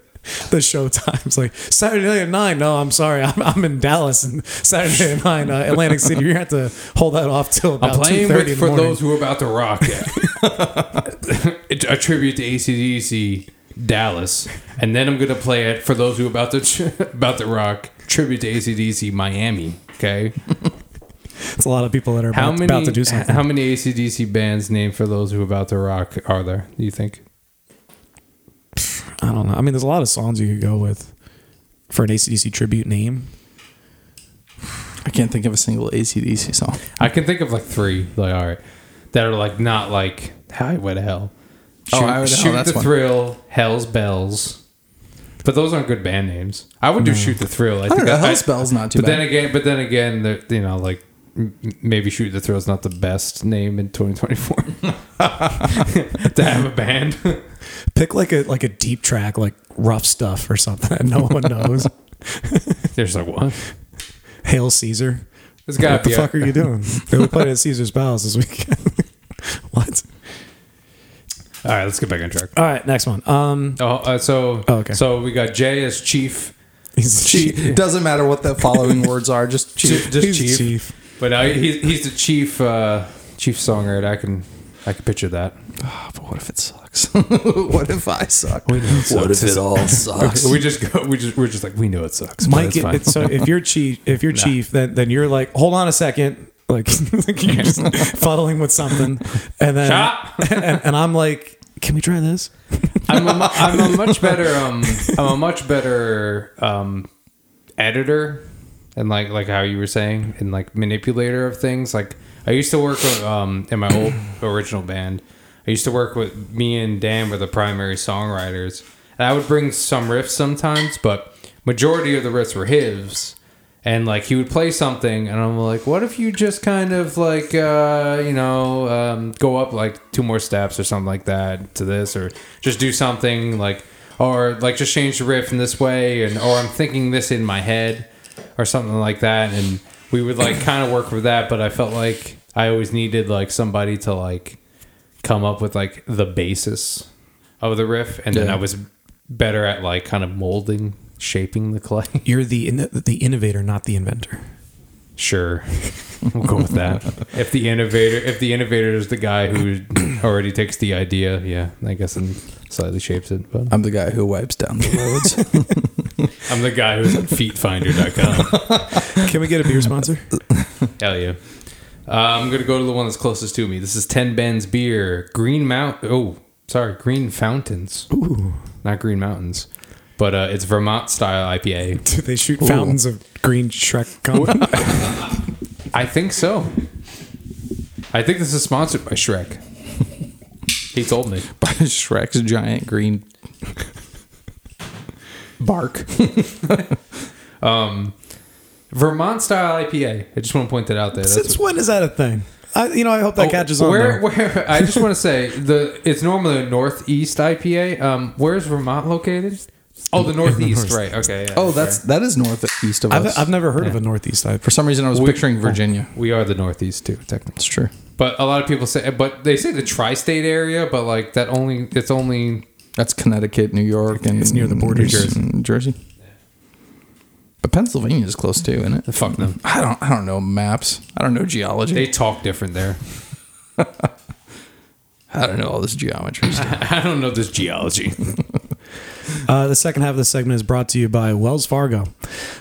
the show times. Like, Saturday night at nine. No, I'm sorry. I'm, I'm in Dallas. And Saturday at nine, uh, Atlantic City. You're going to have to hold that off till about two thirty in the morning. I'm playing for those who are about to rock it. A tribute to A C D C. Dallas, and then I'm gonna play it for those who are about to tri- about to rock tribute to A C D C Miami. Okay, it's a lot of people that are how about, many, about to do something. How many A C D C bands named for those who are about to rock are there? Do you think? I don't know. I mean, there's a lot of songs you could go with for an A C D C tribute name. I can't think of a single A C D C song. I can think of like three. Like all right, that are like not like Highway to Hell. Shoot, oh, I would, Shoot oh, the one. Thrill, Hell's Bells. But those aren't good band names. I would do no. Shoot the Thrill. I, I think don't know. I, Hell's I, Bells not too but bad. Then again, but then again, you know, like maybe Shoot the Thrill is not the best name in twenty twenty-four to have a band. Pick like a like a deep track, like Rough Stuff or something that no one knows. There's like what? Hail Caesar. It's gotta what be the a- fuck are you doing? They were playing at Caesar's Palace this weekend. What? All right, let's get back on track. All right, next one. Um, oh, uh, so oh, okay. So we got Jay as chief. He's chief. chief. Doesn't matter what the following words are. Just chief. Just he's chief. chief. But now he's he's the chief. Uh, chief songwriter. I can I can picture that. Oh, but what if it sucks? What if I suck? We know it sucks. What if it all sucks? we just go. We just we're just like we know it sucks. Mike, it, it's, so if you're chief, if you're nah. chief, then then you're like, hold on a second. Like, like you're just fuddling with something, and then and, and I'm like, can we try this? I'm a, I'm a much better um I'm a much better um editor, and like like how you were saying, and like manipulator of things. Like I used to work with um in my old original band. I used to work with me and Dan were the primary songwriters, and I would bring some riffs sometimes, but majority of the riffs were his. And, like, he would play something, and I'm like, what if you just kind of, like, uh, you know, um, go up, like, two more steps or something like that to this, or just do something, like, or, like, just change the riff in this way, and or I'm thinking this in my head, or something like that, and we would, like, kind of work with that, but I felt like I always needed, like, somebody to, like, come up with, like, the basis of the riff, and yeah. then I was better at, like, kind of molding shaping the clay. You're the in- the innovator, not the inventor. Sure, we'll go with that. If the innovator, if the innovator is the guy who already takes the idea, yeah, I guess and slightly shapes it. But I'm the guy who wipes down the roads. I'm the guy who's at feet finder dot com. Can we get a beer sponsor? Hell yeah. Uh, I'm gonna go to the one that's closest to me. This is Ten Ben's Beer, Green Mount. Oh, sorry, Green Fountains. Ooh, not Green Mountains. But uh, it's Vermont-style I P A. Do they shoot Ooh. fountains of green Shrek gum? I think so. I think this is sponsored by Shrek. He told me. By Shrek's giant green bark. um, Vermont-style I P A. I just want to point that out there. Since That's what... when is that a thing? I, you know, I hope that oh, catches on where, where, I just want to say, the it's normally a Northeast I P A. Um, where is Vermont located? Oh, the Northeast, right? Okay. Yeah, oh, that's fair. That is northeast of I've, us. I've never heard yeah. of a Northeast. I, for some reason, I was we, picturing Virginia. We are the Northeast too, technically. It's true. But a lot of people say, but they say the tri-state area, but like that only, it's only that's Connecticut, New York, and it's near the border, New Jersey. Jersey. Yeah. But Pennsylvania is close too, isn't it? Fuck them. I don't. I don't know maps. I don't know geology. They talk different there. I don't know all this geometry stuff. I don't know this geology. Uh, the second half of the segment is brought to you by Wells Fargo.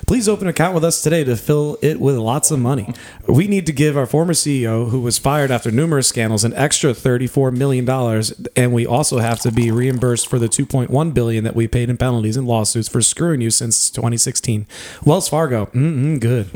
Please open an account with us today to fill it with lots of money. We need to give our former C E O, who was fired after numerous scandals, an extra thirty-four million dollars, and we also have to be reimbursed for the two point one billion dollars that we paid in penalties and lawsuits for screwing you since twenty sixteen. Wells Fargo, mm-mm, good.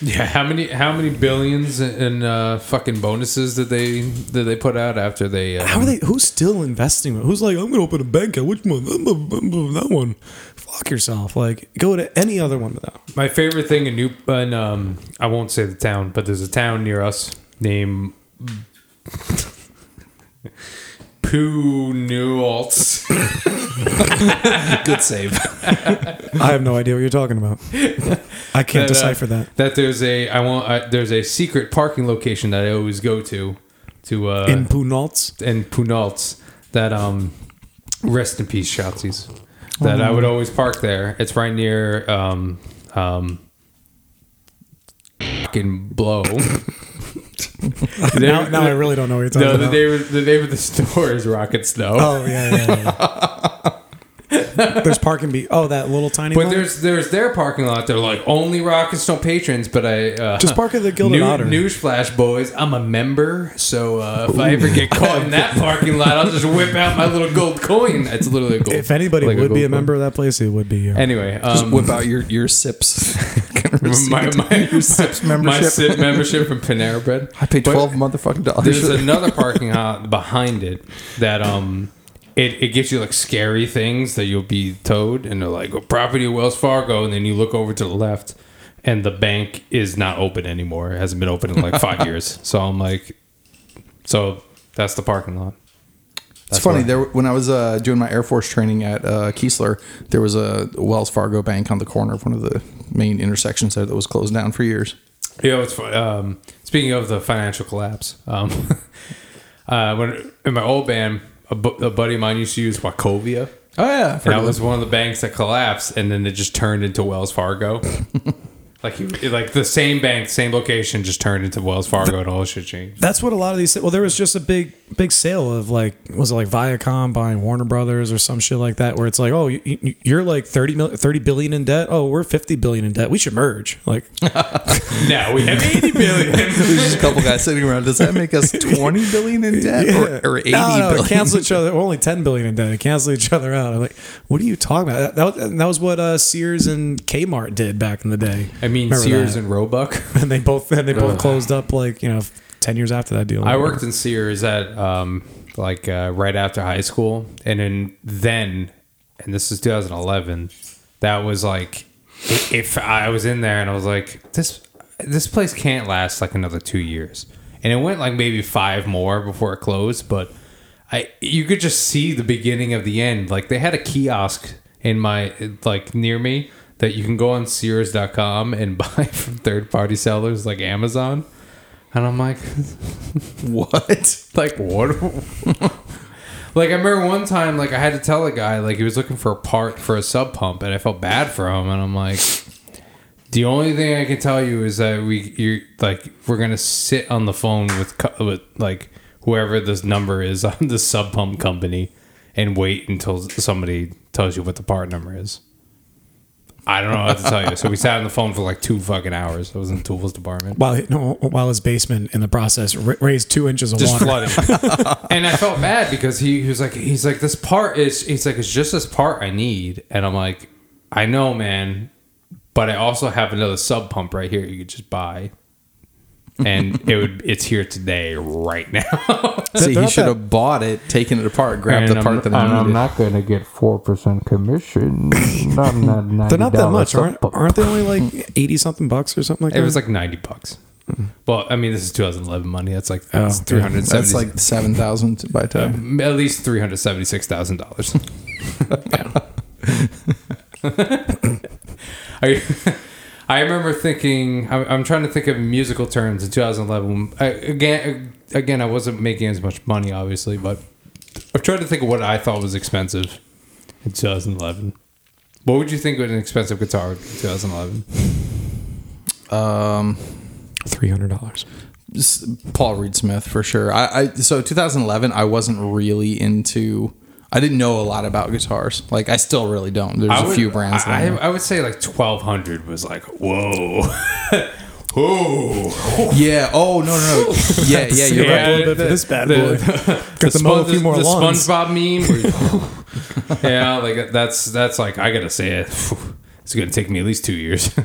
Yeah, how many how many billions in uh, fucking bonuses did they did they put out after they? Um, how are they? Who's still investing? Who's like, I'm gonna open a bank? Which one? That one? Fuck yourself! Like, go to any other one without. My favorite thing in New, and um, I won't say the town, but there's a town near us named Punaltz. Good save. I have no idea what you're talking about. I can't that, decipher uh, that. That there's a I want I, there's a secret parking location that I always go to, to uh, in Punaltz. In Punaltz, that um, rest in peace, Shotzies. That oh. I would always park there. It's right near um um. Fucking blow. Now, were, now I really don't know what you're talking no, about. The name, the name of the store is Rocket Snow. Oh yeah, yeah, yeah. There's parking be oh that little tiny. But lot? there's there's their parking lot. They're like only Rocket Snow patrons. But I uh, just park at the Gilded new, Otter. Newsflash, boys! I'm a member, so uh, if Ooh. I ever get caught in that parking lot, I'll just whip out my little gold coin. It's literally a gold. If anybody like would a be a coin. member of that place, it would be you. Anyway, um, just whip out your your sips. My, my, my S I P membership. My S I P membership from Panera Bread. I paid twelve but motherfucking dollars. There's another parking lot behind it that um, it, it gives you like scary things that you'll be towed, and they're like, oh, property of Wells Fargo, and then you look over to the left, and the bank is not open anymore. It hasn't been open in like five years. So I'm like, so that's the parking lot. That's it's funny. There, when I was uh, doing my Air Force training at uh, Keesler, there was a Wells Fargo bank on the corner of one of the main intersections there that was closed down for years. You know, it's um, speaking of the financial collapse. Um, uh, when in my old band, a, bu- a buddy of mine used to use Wachovia. Oh yeah, and that was one of the banks that collapsed, and then it just turned into Wells Fargo. Like he, like the same bank, same location, just turned into Wells Fargo, the, and all this shit changed. That's what a lot of these. Well, there was just a big, big sale of like, was it like Viacom buying Warner Brothers or some shit like that, where it's like, oh, you, you're like thirty billion in debt. Oh, we're fifty billion in debt. We should merge. Like, no, we have eighty billion. There's just a couple guys sitting around. Does that make us twenty billion in debt yeah. or, or eighty? No, no, billion? Cancel each other. We're only ten billion in debt. Cancel each other out. I'm like, what are you talking about? That, that, that was what uh, Sears and Kmart did back in the day. I mean, remember Sears that. And Roebuck, and they both and they both Ugh. closed up like you know ten years after that deal. I worked in Sears at um, like uh, right after high school, and then, then and this is twenty eleven. That was like if I was in there and I was like this this place can't last like another two years, and it went like maybe five more before it closed. But I you could just see the beginning of the end. Like they had a kiosk in my like near me. That you can go on Sears dot com and buy from third-party sellers like Amazon. And I'm like, what? Like, what? Like, I remember one time, like, I had to tell a guy, like, he was looking for a part for a sub pump, and I felt bad for him. And I'm like, the only thing I can tell you is that we, you're, like, we're going to sit on the phone with, with, like, whoever this number is on the sub pump company and wait until somebody tells you what the part number is. I don't know what to tell you. So we sat on the phone for like two fucking hours. I was in the tools department. While no, while his basement in the process raised two inches of just water. Just flooded. And I felt bad because he, he was like, he's like, this part is, he's like, it's just this part I need. And I'm like, I know, man. But I also have another sub pump right here you could just buy. And it would it's here today, right now. See, he should have bought it, taken it apart, grabbed and the part I'm, that I needed. I'm not going to get four percent commission. I'm not They're not that much. Aren't, aren't they only like eighty-something bucks or something like it that? It was like ninety bucks. Well, I mean, this is twenty eleven money. That's like that's oh, three hundred seventy dollars. That's like seven thousand dollars by time. Uh, at least three hundred seventy-six thousand dollars. Are you... I remember thinking, I'm trying to think of musical terms in twenty eleven. I, again, again, I wasn't making as much money, obviously, but I'm trying to think of what I thought was expensive in twenty eleven. What would you think an expensive guitar would be in twenty eleven? Um, three hundred dollars. Paul Reed Smith, for sure. I, I So twenty eleven, I wasn't really into... I didn't know a lot about guitars. Like, I still really don't. There's would, a few brands. I, I, I would say, like, twelve hundred was like, whoa. Whoa. Yeah. Oh, no, no. Yeah, yeah, you're yeah, right. A little bit for this bad boy. The, the, the, Spon- the, more the SpongeBob meme. Yeah, like, that's, that's like, I got to say it. It's going to take me at least two years.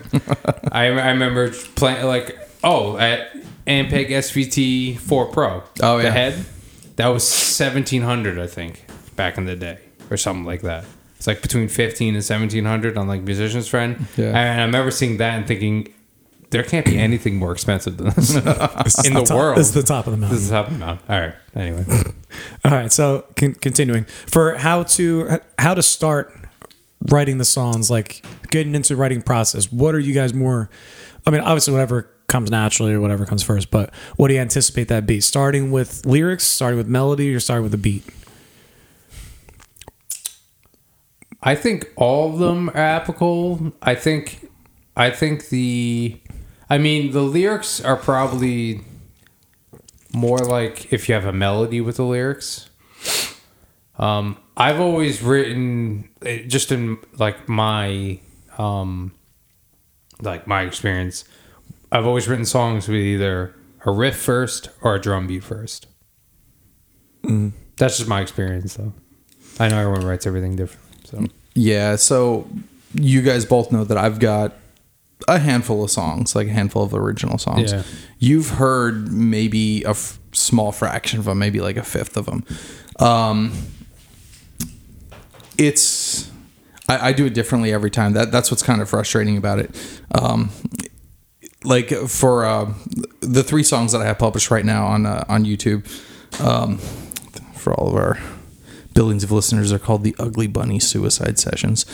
I, I remember playing, like, oh, at Ampeg S V T four Pro. Oh, yeah. The head. That was seventeen hundred, I think. Back in the day, or something like that. It's like between fifteen and seventeen hundred on like Musician's Friend. Yeah. And I remember seeing that and thinking, there can't be anything more expensive than this in the top, world. This is the top of the mountain. This is the top of the mountain. All right. Anyway. All right. So con- continuing for how to how to start writing the songs, like getting into the writing process. What are you guys more? I mean, obviously, whatever comes naturally or whatever comes first. But what do you anticipate that be? Starting with lyrics, starting with melody, or starting with a beat? I think all of them are applicable. I think, I think the, I mean, the lyrics are probably more like if you have a melody with the lyrics. Um, I've always written just in like my, um, like my experience. I've always written songs with either a riff first or a drum beat first. Mm. That's just my experience, though. I know everyone writes everything different. So. Yeah, so you guys both know that I've got a handful of songs, like a handful of original songs. Yeah. You've heard maybe a f- small fraction of them, maybe like a fifth of them. Um, it's I, I do it differently every time. That that's what's kind of frustrating about it. Um, like for uh, the three songs that I have published right now on uh, on YouTube, um, for all of our billions of listeners are called the Ugly Bunny Suicide Sessions.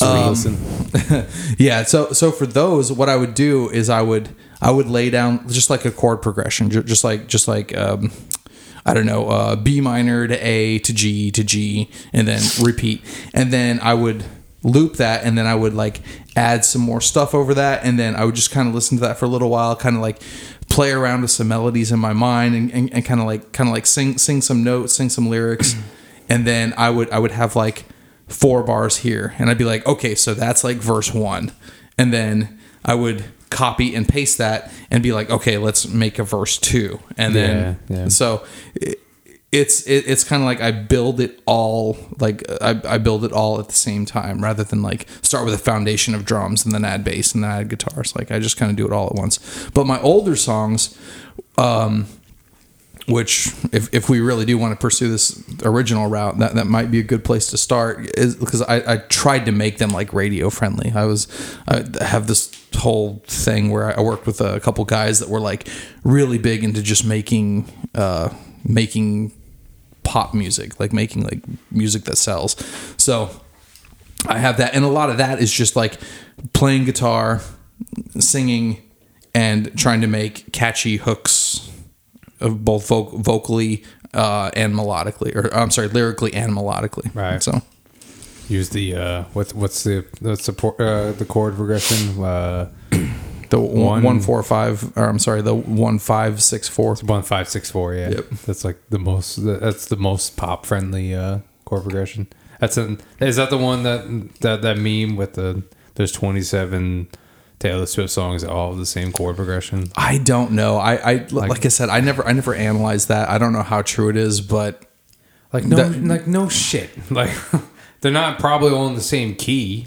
Um, listen. yeah. So, so for those, what I would do is I would, I would lay down just like a chord progression, just like, just like, um, I don't know, uh, B minor to A to G to G, and then repeat. And then I would loop that, and then I would like add some more stuff over that, and then I would just kind of listen to that for a little while, kind of like play around with some melodies in my mind, and, and, and kind of like kind of like sing sing some notes, sing some lyrics, and then I would I would have like four bars here, and I'd be like, okay, so that's like verse one, and then I would copy and paste that and be like, okay, let's make a verse two, and then yeah, yeah. so it, it's it, it's kind of like I build it all like I, I build it all at the same time, rather than like start with a foundation of drums and then add bass and then add guitars. Like I just kind of do it all at once. But my older songs, um which if, if we really do want to pursue this original route, that, that might be a good place to start, is because I, I tried to make them like radio friendly. I was, I have this whole thing where I worked with a couple guys that were like really big into just making, uh, making pop music, like making like music that sells. So I have that. And a lot of that is just like playing guitar, singing, and trying to make catchy hooks, of both voc- vocally uh, and melodically, or I'm sorry, lyrically and melodically. Right. So use the uh, what's what's the the support uh, the chord progression uh, the one, one four five or I'm sorry the one five six four one five six four yeah yep. That's like the most that's the most pop friendly uh, chord progression. That's an is that the one that that, that meme with the there's twenty-seven Taylor Swift songs all the same chord progression? I don't know. I, I like, like I said, I never I never analyzed that. I don't know how true it is, but like no that, like no shit. Like they're not probably all in the same key.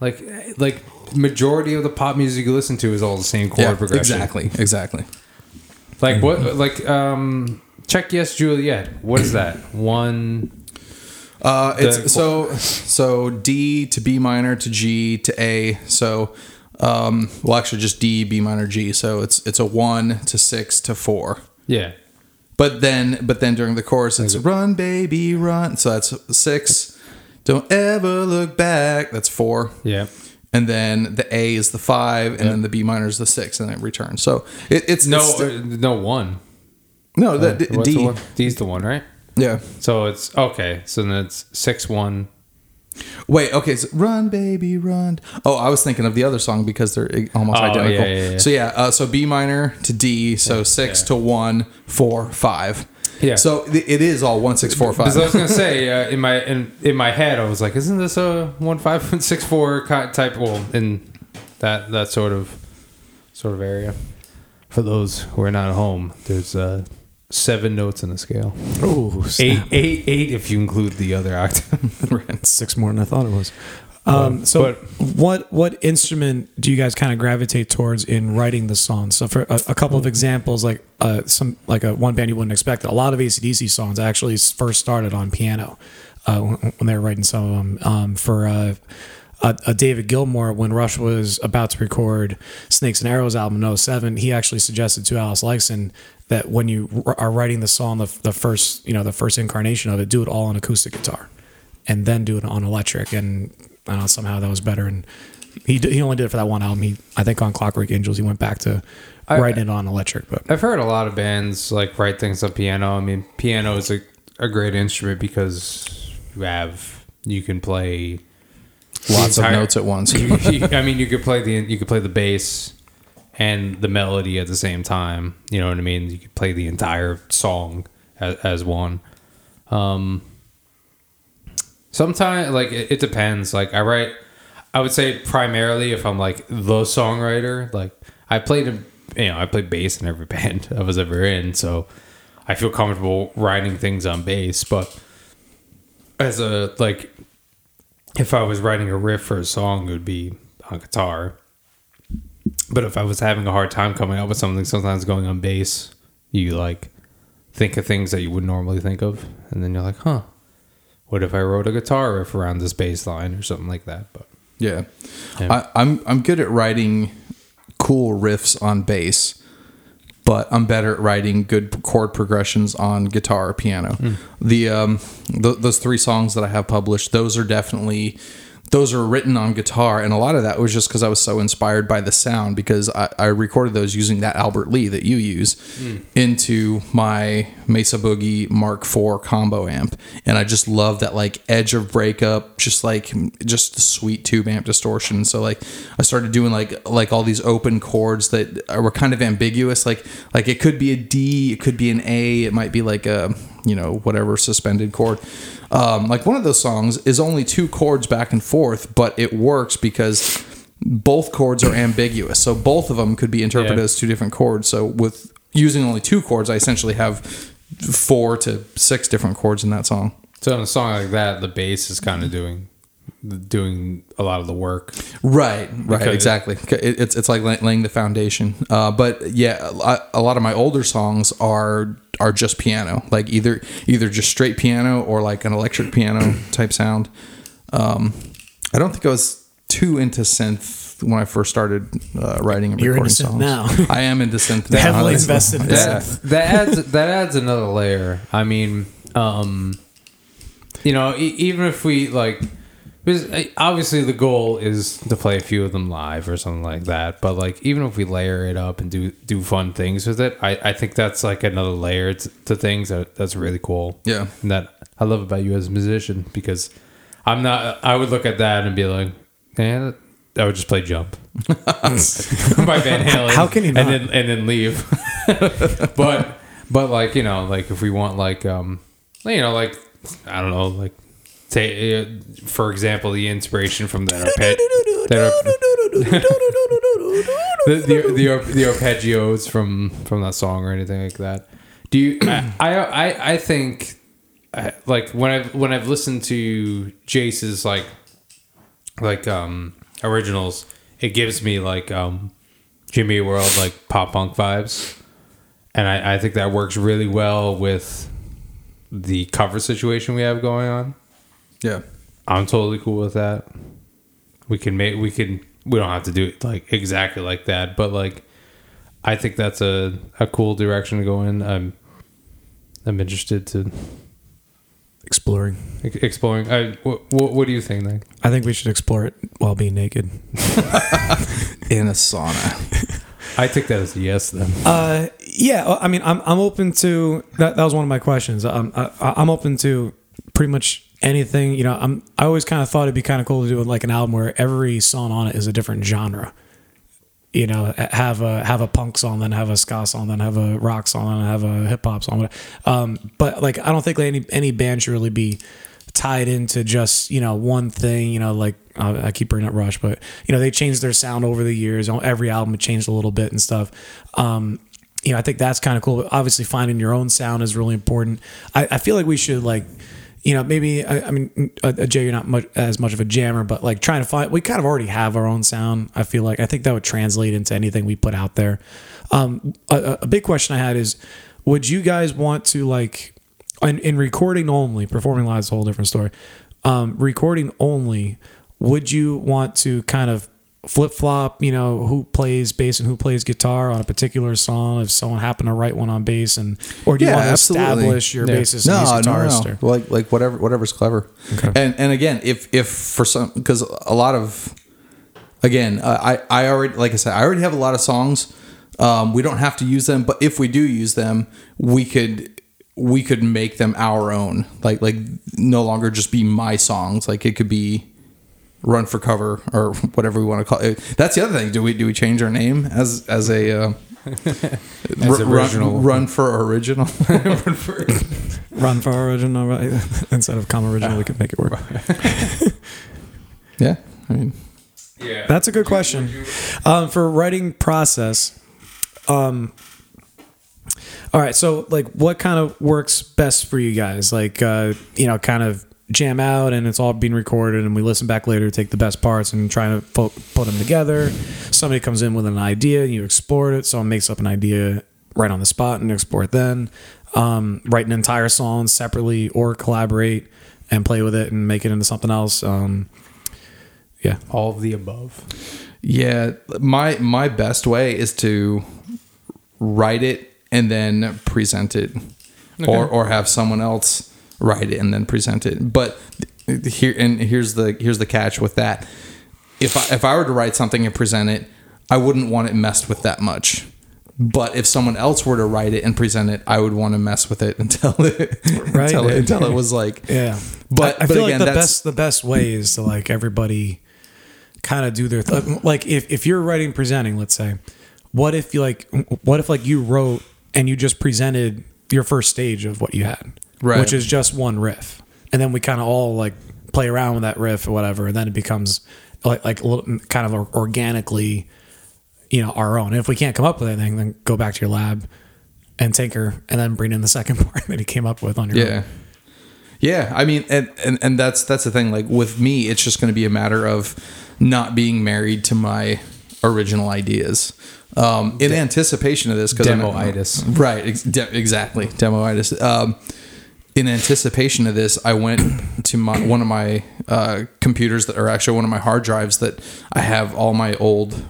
Like like majority of the pop music you listen to is all the same chord yeah, progression. Exactly. Exactly. Like what like um check Yes Juliet. What is that? One Uh, it's so so D to B minor to G to A. So, um, well, actually, just D, B minor, G. So it's it's a one to six to four. Yeah, but then but then during the chorus, it's run baby run. So that's six. Don't ever look back. That's four. Yeah. And then the A is the five, and yep. then the B minor is the six, and then it returns. So it, it's no it's, uh, no one. No, the, uh, D the one? D's the one, right? Yeah. So it's okay. So then it's six one. Wait. Okay. So run, baby, run. Oh, I was thinking of the other song because they're almost oh, identical. Yeah, yeah, yeah. So yeah. Uh, so B minor to D. So yeah, six yeah. to one, four, five. Yeah. So th- it is all one, six, four, five. Because I was gonna say uh, in my in, in my head I was like, isn't this a one, five, six, four type? Well, in that that sort of sort of area. For those who are not at home, there's uh seven notes in the scale. Oh, eight, eight, eight if you include the other octave. Six more than I thought it was. Um, so, but, what what instrument do you guys kind of gravitate towards in writing the song? So, for a, a couple of examples, like uh, some like a one band you wouldn't expect. A lot of A C D C songs actually first started on piano uh, when, when they were writing some of them. Um, for uh, a, a David Gilmour, when Rush was about to record Snakes and Arrows album in oh seven, he actually suggested to Alice Lykson that when you are writing the song, the, the first, you know, the first incarnation of it, do it all on acoustic guitar, and then do it on electric. And I don't know, somehow that was better. And he he only did it for that one album. He I think on Clockwork Angels he went back to I, writing it on electric. But I've heard a lot of bands like write things on piano. I mean, piano is a, a great instrument because you have you can play lots entire, of notes at once. you, you, I mean, you could play the you could play the bass and the melody at the same time. You know what I mean? You could play the entire song as, as one. Um, sometimes, like, it, it depends. Like, I write, I would say primarily if I'm, like, the songwriter, like, I played, a, you know, I played bass in every band I was ever in, so I feel comfortable writing things on bass. But as a, like, if I was writing a riff for a song, it would be on guitar. But if I was having a hard time coming up with something, sometimes going on bass, you like think of things that you wouldn't normally think of. And then you're like, huh, what if I wrote a guitar riff around this bass line or something like that? But yeah, yeah. I, I'm, I'm good at writing cool riffs on bass. but I'm better at writing good chord progressions on guitar or piano. Mm. The um, th- those three songs that I have published, those are definitely, those are written on guitar. And a lot of that was just because I was so inspired by the sound, because I, I recorded those using that Albert Lee that you use mm. into my Mesa Boogie Mark four combo amp. And I just love that like edge of breakup, just like just the sweet tube amp distortion. So like I started doing like, like all these open chords that were kind of ambiguous. Like, like it could be a D, it could be an A, it might be like a, you know, whatever suspended chord. Um, like one of those songs is only two chords back and forth, but it works because both chords are ambiguous. So both of them could be interpreted yeah. as two different chords. So with using only two chords, I essentially have four to six different chords in that song. So in a song like that, the bass is kind of doing doing a lot of the work. Right, right, because exactly. It, it's it's like laying the foundation. Uh, but yeah, a lot of my older songs are are just piano, like either either just straight piano or like an electric piano type sound. Um, I don't think I was too into synth when I first started uh, writing and You're recording songs. Now. I am into synth now. Heavily invested in synth. Yeah. That adds that adds another layer. I mean, um, you know, e- even if we like. Because obviously the goal is to play a few of them live or something like that. But like, even if we layer it up and do, do fun things with it, I, I think that's like another layer to, to things that, that's really cool. Yeah. And that I love about you as a musician, because I'm not, I would look at that and be like, eh, I would just play Jump by Van Halen. How can you not? And then, and then leave. but, but like, you know, like if we want like, um, you know, like, I don't know, like, say, for example, the inspiration from that arpeggio, the, the, the, the arpeggios from, from that song or anything like that. Do you? I I I think like when I've when I've listened to Jace's like like um originals, it gives me like um Jimmy World like pop punk vibes, and I, I think that works really well with the cover situation we have going on. Yeah, I'm totally cool with that. We can make we can we don't have to do it like exactly like that, but like I think that's a, a cool direction to go in. I'm I'm interested to exploring exploring. I, what, what what do you think, Nick? I think we should explore it while being naked in a sauna. I take that as a yes, then. Uh, yeah. I mean, I'm I'm open to that. That was one of my questions. I'm I, I'm open to pretty much anything, you know. I'm I always kind of thought it'd be kind of cool to do like an album where every song on it is a different genre. You know, have a have a punk song, then have a ska song, then have a rock song, then have a hip hop song. Um, but like, I don't think any any band should really be tied into just, you know, one thing. You know, like uh, I keep bringing up Rush, but you know, they changed their sound over the years. Every album changed a little bit and stuff. Um, you know, I think that's kind of cool. But obviously, finding your own sound is really important. I, I feel like we should like. You know, maybe, I, I mean, uh, Jay, you're not much, as much of a jammer, but like trying to find, we kind of already have our own sound, I feel like. I think that would translate into anything we put out there. Um, a, a big question I had is, would you guys want to like, in, in recording only, performing live is a whole different story, um, recording only, would you want to kind of flip-flop, you know, who plays bass and who plays guitar on a particular song if someone happened to write one on bass? And or do you yeah, want to absolutely. establish your yeah. bassist no, and guitarist? No, no. Or? Like like whatever whatever's clever. Okay. And and again, if if for some, because a lot of, again, uh, I I already like I said I already have a lot of songs. Um, we don't have to use them, but if we do use them, we could we could make them our own. Like like no longer just be my songs. Like it could be Run for Cover or whatever we want to call it. That's the other thing. Do we do we change our name as as a uh, as r- original run, run for original run, for, run for original right? Instead of come original, we could make it work. yeah, I mean, yeah, that's a good question. Um, for writing process, um, all right. So, like, what kind of works best for you guys? Like, uh, you know, kind of. Jam out and it's all being recorded and we listen back later, take the best parts and try to put, put them together. Somebody comes in with an idea and you explore it. Someone makes up an idea right on the spot and explore it then. Um, write an entire song separately or collaborate and play with it and make it into something else. Um, yeah. All of the above. Yeah. My, my best way is to write it and then present it, okay. or or have someone else write it and then present it. But here and here's the here's the catch with that. If I, if I were to write something and present it, I wouldn't want it messed with that much. But if someone else were to write it and present it, I would want to mess with it until it right. until, it, until it was like yeah. But I, I but feel again, like the that's, best the best way is to like everybody kind of do their th- like if if you're writing presenting, let's say, what if you like what if like you wrote and you just presented your first stage of what you had, right? Which is just one riff, and then we kind of all like play around with that riff or whatever, and then it becomes like like a little, kind of organically. You know, our own. And if we can't come up with anything, then go back to your lab and tinker and then bring in the second part that he came up with on your yeah. own. Yeah. I mean, and, and, and that's, that's the thing. Like with me, it's just going to be a matter of not being married to my original ideas um, in De- anticipation of this. Demo-itis. I'm, right. Ex- de- exactly. Demo-itis. Um, in anticipation of this, I went to my, one of my uh, computers that are actually one of my hard drives that I have all my old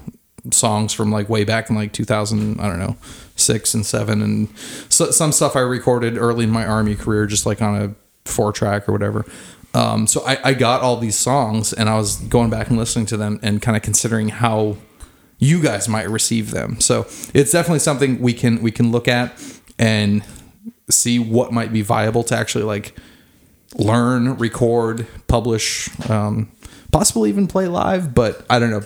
songs from like way back in like two thousand, I don't know, six and seven, and so, some stuff I recorded early in my army career, just like on a four track or whatever. Um, so I, I got all these songs and I was going back and listening to them and kind of considering how you guys might receive them. So it's definitely something we can, we can look at and see what might be viable to actually like learn, record, publish, um, possibly even play live, but I don't know.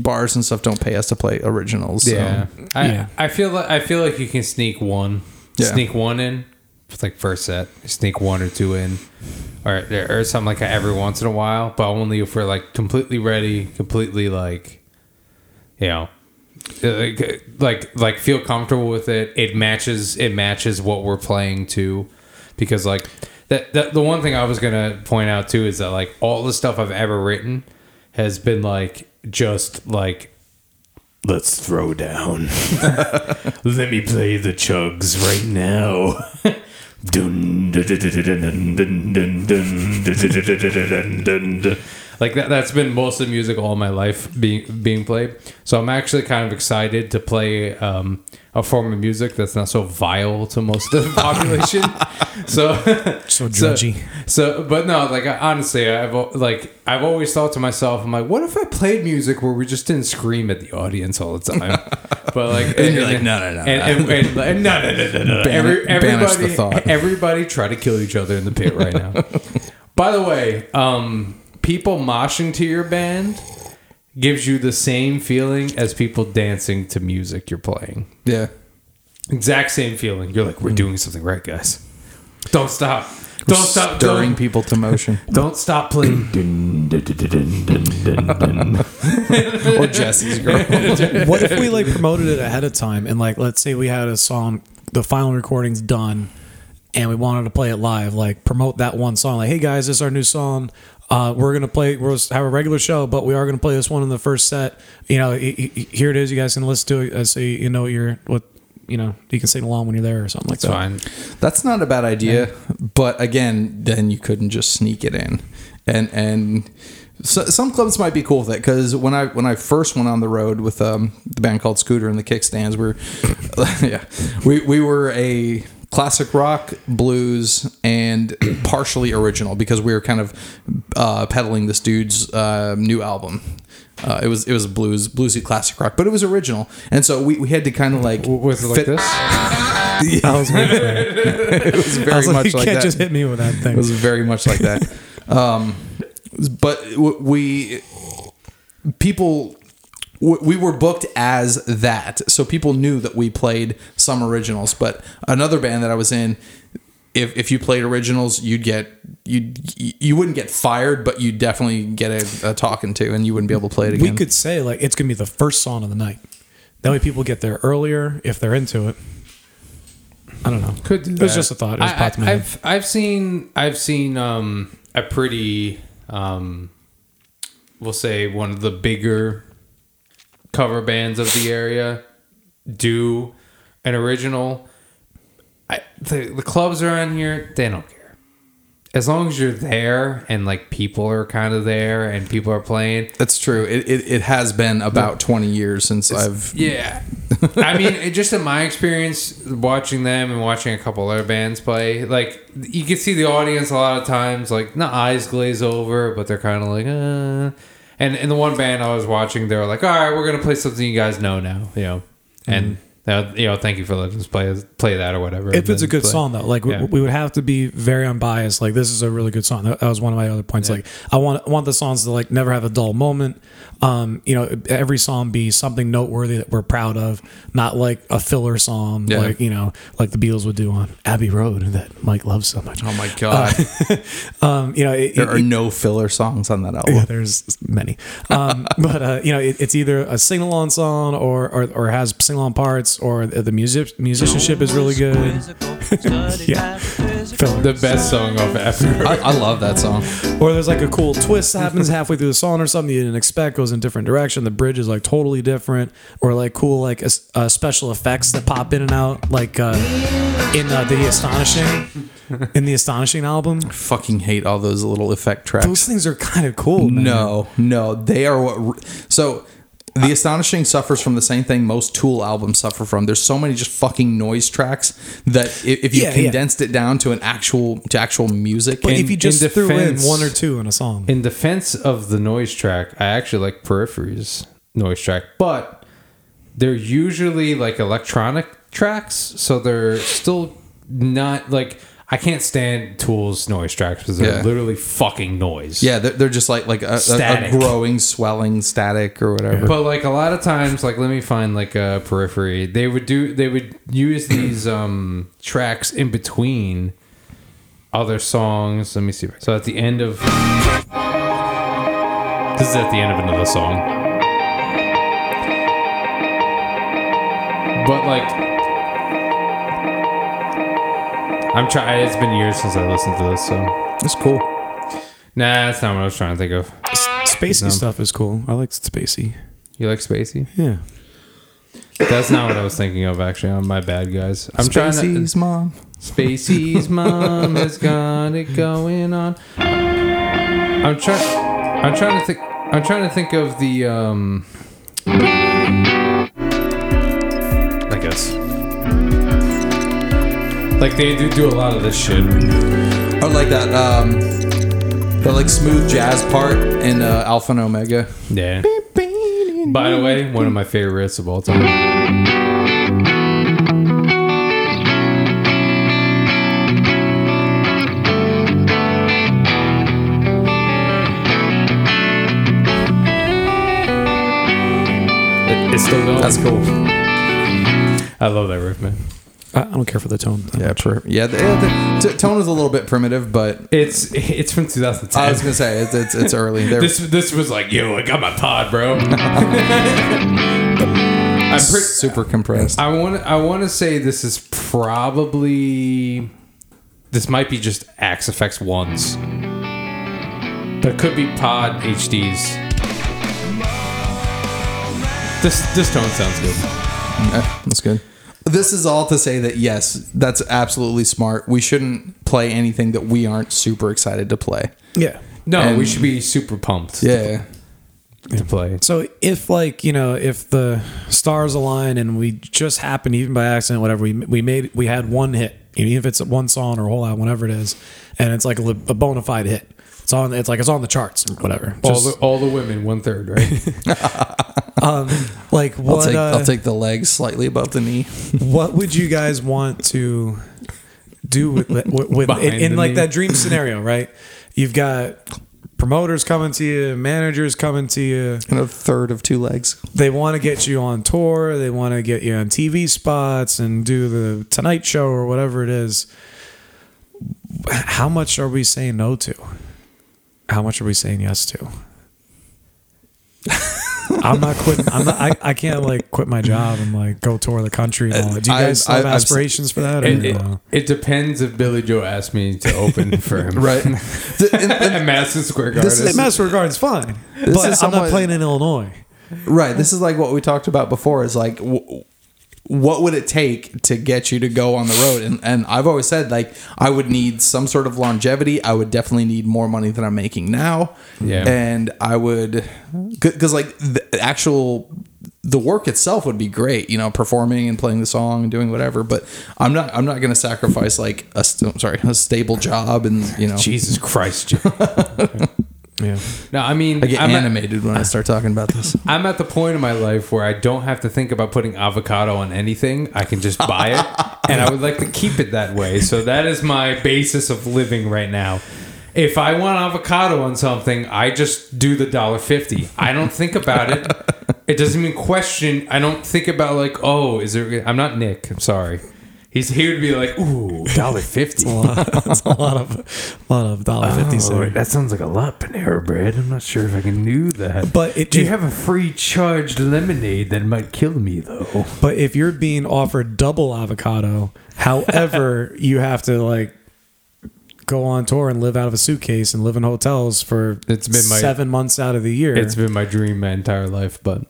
Bars and stuff don't pay us to play originals. So. Yeah. I, yeah, I feel like I feel like you can sneak one, yeah. sneak one in, it's like first set, sneak one or two in, or or something like that every once in a while, but only if we're like completely ready, completely like, you know, like like, like feel comfortable with it. It matches it matches what we're playing to, because like. That, that the one thing I was gonna point out too is that like all the stuff I've ever written has been like just like let's throw down. Let me play the chugs right now. Dun, dun, dun, dun, dun, dun, dun, dun, dun. Like that that's been most of the music all my life being being played. So I'm actually kind of excited to play um, a form of music that's not so vile to most of the population. so so judgy. So, so but no, like I, honestly, I've like I've always thought to myself, I'm like, what if I played music where we just didn't scream at the audience all the time? But like, and, and you're and, like, no, no, no, and, and, and, and, no, no, no, no, no. Ban- Every, everybody, everybody, try to kill each other in the pit right now. By the way, um. people moshing to your band gives you the same feeling as people dancing to music you're playing. Yeah. Exact same feeling. You're like, we're doing something right, guys. Don't stop. Don't we're stop. Stirring don't, people to motion. Don't stop playing. Dun, dun, dun, dun, dun, dun, dun. Or Jesse's girl. What if we like promoted it ahead of time and like, let's say we had a song, the final recording's done and we wanted to play it live, like promote that one song. Like, hey guys, this is our new song. Uh, we're going to play, we'll have a regular show, but we are going to play this one in the first set. You know, here it is. You guys can listen to it. So, you know, you're what, you know, you can sing along when you're there or something like that. Fine. That's not a bad idea. Yeah. But again, then you couldn't just sneak it in. And, and so, some clubs might be cool with it. Cause when I, when I first went on the road with, um, the band called Scooter and the Kickstands, we were, yeah, we, we were a classic rock, blues, and partially original because we were kind of uh, peddling this dude's uh, new album. Uh, it was it was blues, bluesy classic rock, but it was original, and so we, we had to kind of like was it like fit- this. Yeah. I was making that. It was very I was like, much you like can't that. Just hit me with that thing. It was very much like that. Um, but we people. We were booked as that. So people knew that we played some originals, but another band that I was in, if if you played originals, you'd get, you'd, you wouldn't get fired, but you'd definitely get a, a talking to and you wouldn't be able to play it again. We could say like, it's going to be the first song of the night. That way people get there earlier if they're into it. I don't know. Could do that. It was just a thought. It was I, popped I, I've, I've seen, I've seen um, a pretty, um, we'll say one of the bigger cover bands of the area do an original. I, the, the clubs around here, they don't care. As long as you're there and like people are kind of there and people are playing. That's true. It it, it has been about twenty years since I've. Yeah. I mean, it, just in my experience, watching them and watching a couple other bands play, like you can see the audience a lot of times, like not eyes glaze over, but they're kind of like, uh. And in the one band I was watching, they were like, all right, we're going to play something you guys know now, you know, mm-hmm. and. Uh, you know, thank you for letting us play play that or whatever. If it's a good play. song, though, like yeah. we, we would have to be very unbiased. Like this is a really good song. That, that was one of my other points. Yeah. Like I want want the songs to like never have a dull moment. Um, you know, every song be something noteworthy that we're proud of, not like a filler song, yeah. like you know, like the Beatles would do on Abbey Road that Mike loves so much. Oh my god! Uh, um, you know, it, there it, are it, no filler songs on that album. Yeah, there's many, um, but uh, you know, it, it's either a sing along song or, or or has sing along parts. Or the music musicianship is really good. Yeah, the best song off ever. I, I love that song. Or there's like a cool twist that happens halfway through the song or something you didn't expect, goes in a different direction. The bridge is like totally different. Or like cool like a, a special effects that pop in and out, like uh, in uh, the astonishing in the astonishing album. I fucking hate all those little effect tracks. Those things are kind of cool. Man. No, no, they are what. Re- so. The Astonishing suffers from the same thing most Tool albums suffer from. There's so many just fucking noise tracks that if, if you yeah, condensed yeah. it down to an actual to actual music, but in, if you just in defense, threw in one or two in a song. In defense of the noise track, I actually like Periphery's noise track, but they're usually like electronic tracks, so they're still not like. I can't stand Tool's noise tracks because they're yeah. literally fucking noise. Yeah, they're, they're just like like a, a, a growing, swelling static or whatever. Yeah. But like a lot of times, like let me find like a Periphery. They would do they would use these um, tracks in between other songs. Let me see. So at the end of this is at the end of another song, but like. I'm trying. It's been years since I listened to this, so it's cool. Nah, that's not what I was trying to think of. Spacey no. stuff is cool. I like spacey. You like spacey? Yeah. That's not what I was thinking of. Actually, I'm my bad, guys. I'm Spacey's trying. Spacey's mom. Spacey's mom has got it going on. I'm trying. I'm trying to think. I'm trying to think of the. Um, I guess. Like, they do do a lot of this shit. I like that, um, the, like, smooth jazz part in uh, Alpha and Omega. Yeah. By the way, one of my favorites of all time. It's still going. That's cool. I love that riff, man. I don't care for the tone. Yeah, per, yeah. The, the, the tone is a little bit primitive, but it's it's from two thousand ten. I was gonna say it's it's, it's early. this this was like yo, I got my pod, bro. I'm pretty, super compressed. I want I want to say this is probably this might be just Axe F X ones, but it could be Pod H Ds. This this tone sounds good. Yeah, that's good. This is all to say that, yes, that's absolutely smart. We shouldn't play anything that we aren't super excited to play. Yeah. No, and we should be super pumped. Yeah. To play. So if, like, you know, if the stars align and we just happen, even by accident, whatever, we we made, we had one hit, even if it's one song or a whole album, whatever it is, and it's like a, a bona fide hit. It's on. It's like it's on the charts or whatever. All, just, the, all the women, one third, right? um, like what? I'll take, uh, I'll take the legs slightly above the knee. What would you guys want to do with with, with in, in like knee. That dream scenario? Right? You've got promoters coming to you, managers coming to you, and a third of two legs. They want to get you on tour. They want to get you on T V spots and do the Tonight Show or whatever it is. How much are we saying no to? How much are we saying yes to? I'm not quitting. I'm not, I, I can't like quit my job and like go tour the country. And all that. Do you guys I, have I, aspirations I've, for that? It, or, it, no? It depends if Billy Joe asked me to open for him, right? And, and, and Madison Square Garden. This is, Madison Square Garden's fine, but somewhat, I'm not playing in Illinois. Right. This is like what we talked about before. Is like. W- what would it take to get you to go on the road? And and I've always said, like, I would need some sort of longevity. I would definitely need more money than I'm making now. Yeah. And I would, because like the actual, the work itself would be great, you know, performing and playing the song and doing whatever, but I'm not, I'm not going to sacrifice like a, st- sorry, a stable job and, you know, Jesus Christ. Yeah. No, I mean, I get I'm animated at, when I start talking about this. I'm at the point in my life where I don't have to think about putting avocado on anything. I can just buy it, and I would like to keep it that way. So that is my basis of living right now. If I want avocado on something, I just do the one dollar fifty. I don't think about it. It doesn't even question. I don't think about like, oh, is there? I'm not Nick. I'm sorry. He's here to be like, ooh, one dollar fifty. That's a lot of a lot of one dollar fifty. Oh, that sounds like a lot, Panera Bread. I'm not sure if I can do that. But it, do you it, have a free charged lemonade that might kill me, though? But if you're being offered double avocado, however, you have to, like, go on tour and live out of a suitcase and live in hotels for it's been my, seven months out of the year. It's been my dream my entire life, but...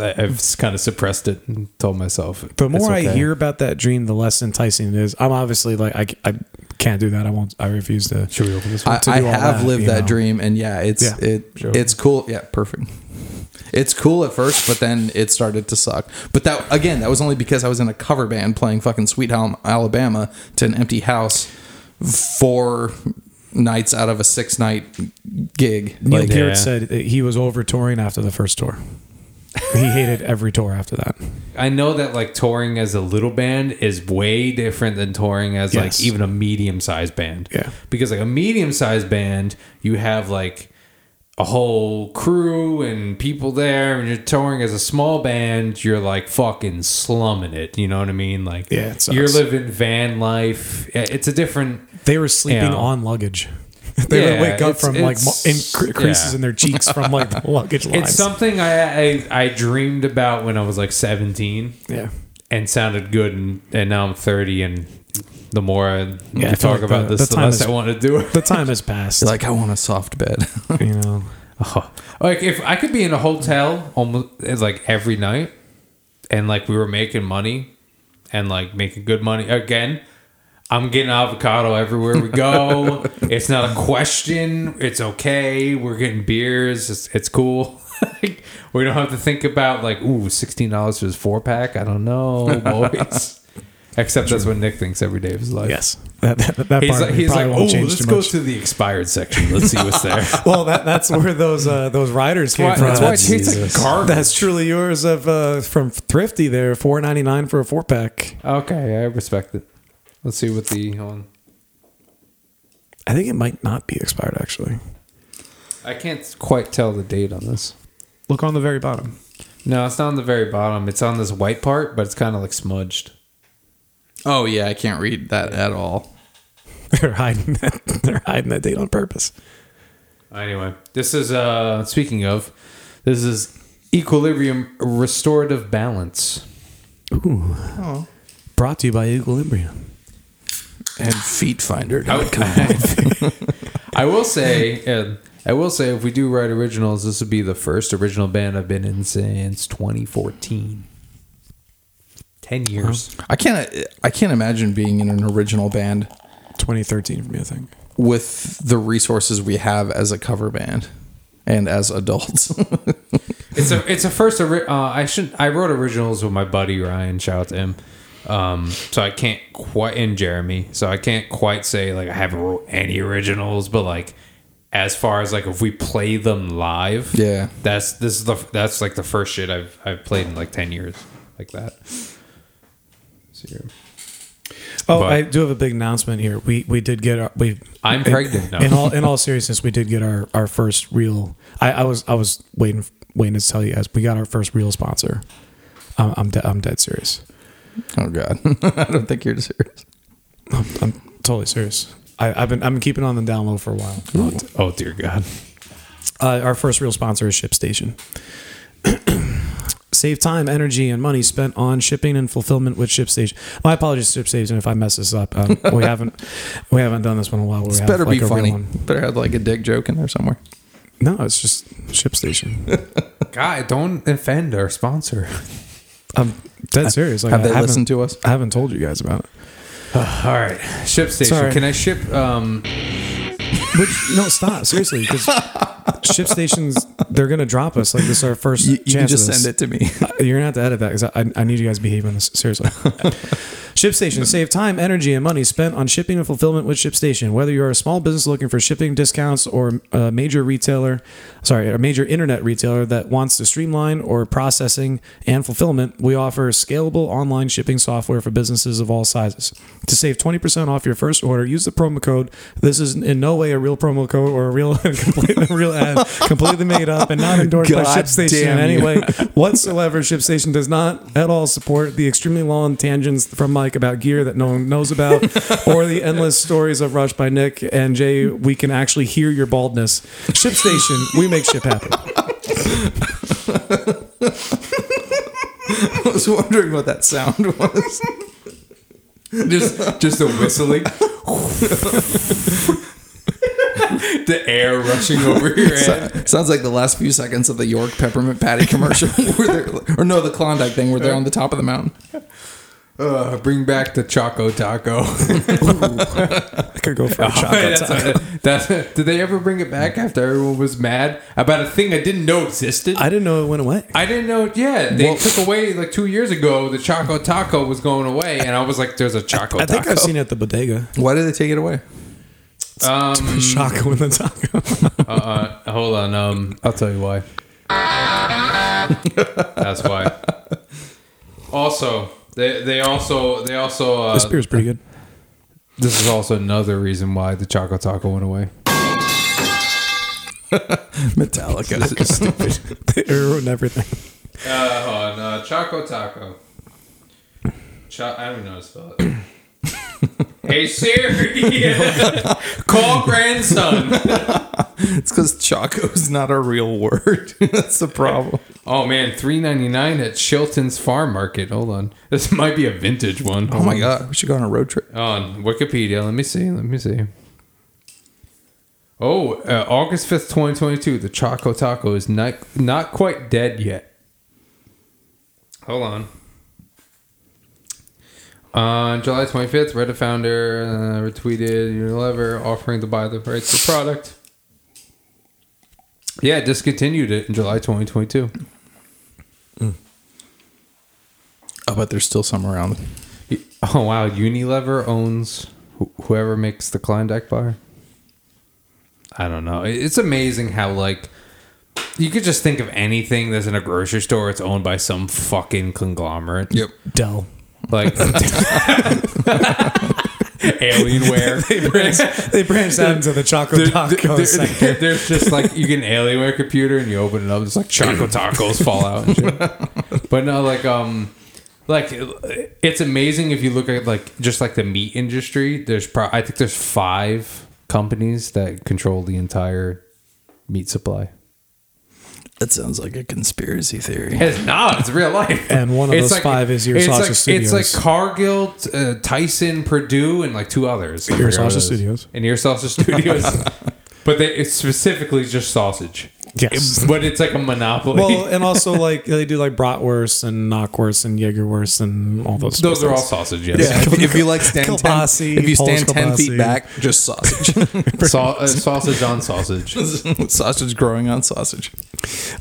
I've kind of suppressed it and told myself. The more okay. I hear about that dream, the less enticing it is. I'm obviously like, I, I can't do that. I won't. I refuse to. Should we open this one? I, to I have that, lived that know. dream, and yeah, it's yeah, it sure. it's cool. Yeah, perfect. It's cool at first, but then it started to suck. But that again, that was only because I was in a cover band playing fucking Sweet Home Alabama to an empty house for. Nights out of a six night gig. Neil like, Peart yeah. said he was over touring after the first tour. He hated every tour after that. I know that like touring as a little band is way different than touring as yes. like even a medium sized band. Yeah. Because like a medium sized band, you have like a whole crew and people there, and you're touring as a small band, you're like fucking slumming it. You know what I mean? Like yeah, it sucks. You're living van life. It's a different. They were sleeping you know, on luggage. They yeah, would wake up from like inc- creases yeah. in their cheeks from like the luggage lines. It's something I, I I dreamed about when I was like seventeen. Yeah, and sounded good, and, and now I'm thirty, and the more I yeah, talk like about the, this, the, the less is, I want to do it. The time has passed. You're like I want a soft bed, you know. Oh. Like if I could be in a hotel almost like every night, and like we were making money, and like making good money again. I'm getting avocado everywhere we go. It's not a question. It's okay. We're getting beers. It's, it's cool. Like, we don't have to think about like, ooh, sixteen dollars for this four pack. I don't know, boys. Except that's what Nick thinks every day of his life. Yes. That, that, that part he's like, he's like oh, let's go much. to the expired section. Let's see what's there. Well, that, that's where those uh, those riders came from. That's why it tastes like garbage. That's truly yours of uh, from Thrifty there, four ninety-nine for a four pack. Okay, I respect it. Let's see what the... Hold on. I think it might not be expired, actually. I can't quite tell the date on this. Look on the very bottom. No, it's not on the very bottom. It's on this white part, but it's kind of like smudged. Oh, yeah. I can't read that at all. They're hiding that. They're hiding that date on purpose. Anyway, this is... uh speaking of, this is Equilibrium Restorative Balance. Ooh. Oh. Brought to you by Equilibrium. And FeetFinder dot com. I will say, and I will say, if we do write originals, this would be the first original band I've been in since twenty fourteen. Ten years. I can't. I can't imagine being in an original band. twenty thirteen for me, I think. With the resources we have as a cover band, and as adults. it's a. It's a first. Uh, I should. I wrote originals with my buddy Ryan. Shout out to him. Um, so I can't quite, and Jeremy, so I can't quite say like I haven't wrote any originals, but like as far as like if we play them live, yeah, that's this is the that's like the first shit I've I've played in like ten years, like that. So, oh, but, I do have a big announcement here. We we did get our, we. I'm in, pregnant. No. In all in all seriousness, we did get our, our first real. I, I was I was waiting waiting to tell you guys we got our first real sponsor. Um, I'm de- I'm dead serious. Oh God! I don't think you're serious. I'm, I'm totally serious. I, I've been I've been keeping on the down low for a while. Oh, oh dear God! Uh, our first real sponsor is ShipStation. Save time, energy, and money spent on shipping and fulfillment with ShipStation. My apologies, ShipStation, if I mess this up. Um, we haven't we haven't done this one in a while. It's better have, be like, funny. Better have like a dick joke in there somewhere. No, it's just ShipStation. God, don't offend our sponsor. I'm dead serious. Like, have they listened to us? I haven't told you guys about it. Uh, all right, ShipStation. Sorry. Can I ship? Um... Which, no, stop. Seriously, because ShipStation's they're gonna drop us. Like this is our first. You, you chance can just of this. Send it to me. You're gonna have to edit that because I, I need you guys to behave on this seriously. ShipStation, save time, energy, and money spent on shipping and fulfillment with ShipStation. Whether you're a small business looking for shipping discounts or a major retailer, sorry, a major internet retailer that wants to streamline or processing and fulfillment, we offer scalable online shipping software for businesses of all sizes. To save twenty percent off your first order, use the promo code. This is in no way a real promo code or a real, completely, real ad, completely made up and not endorsed God by ShipStation in any way whatsoever. ShipStation does not at all support the extremely long tangents from my about gear that no one knows about or the endless stories of Rush by Nick and Jay. We can actually hear your baldness. ShipStation, we make ship happen. I was wondering what that sound was. Just just a whistling. The air rushing over your head. So, sounds like the last few seconds of the York peppermint patty commercial where or no, the Klondike thing where they're on the top of the mountain. Uh, bring back the Choco Taco. I could go for a Choco oh, that's Taco. A, that's a, did they ever bring it back after everyone was mad about a thing I didn't know existed? I didn't know it went away. I didn't know. Yeah, they well, took away like two years ago. The Choco Taco was going away, and I was like, "There's a Choco." I, I Taco. I think I've seen it at the bodega. Why did they take it away? Um, Choco in the taco. uh, uh, hold on. Um, I'll tell you why. That's why. Also. They they also they also uh, this beer's pretty good. This is also another reason why the Choco Taco went away. Metallica, this is stupid. They ruined everything. Uh, hold on, uh, Choco Taco. Ch- I don't even know how to spell it. Hey Siri, call grandson. It's because Choco's not a real word. That's the problem. Oh man, three ninety-nine at Shilton's Farm Market. Hold on, this might be a vintage one. Oh, oh my god, we should go on a road trip. On Wikipedia, let me see. Let me see. Oh, uh, August fifth, twenty twenty-two. The Choco Taco is not not quite dead yet. Hold on. On July twenty-fifth, Reddit founder uh, retweeted Unilever offering to buy the rights to the product. Yeah, discontinued it in July twenty twenty-two. Mm. I bet there's still some around. Oh, wow. Unilever owns wh- whoever makes the Klondike bar. I don't know. It's amazing how, like, you could just think of anything that's in a grocery store. It's owned by some fucking conglomerate. Yep. Dell. Like Alienware, they branched they branch out into the Choco Taco sector. There's just like you get an Alienware computer and you open it up, it's like Choco Tacos fall out and shit. But no, like um, like it's amazing if you look at like just like the meat industry. There's pro- I think there's five companies that control the entire meat supply. That sounds like a conspiracy theory. It's not. It's real life. And one of it's those like, five is Your Sausage like, Studios. It's like Cargill, uh, Tyson, Purdue, and like two others. Your Sausage Studios. And Your Sausage Studios. But they, it's specifically just sausage. Yes. It, but it's like a monopoly. Well, and also like they do like bratwurst and knockwurst and jägerwurst and all those Those are things. All sausage, yes. Yeah. If, if you like stand, Kalbasi, ten, if you stand ten feet back, just sausage. Sa- uh, sausage on sausage. Sausage growing on sausage.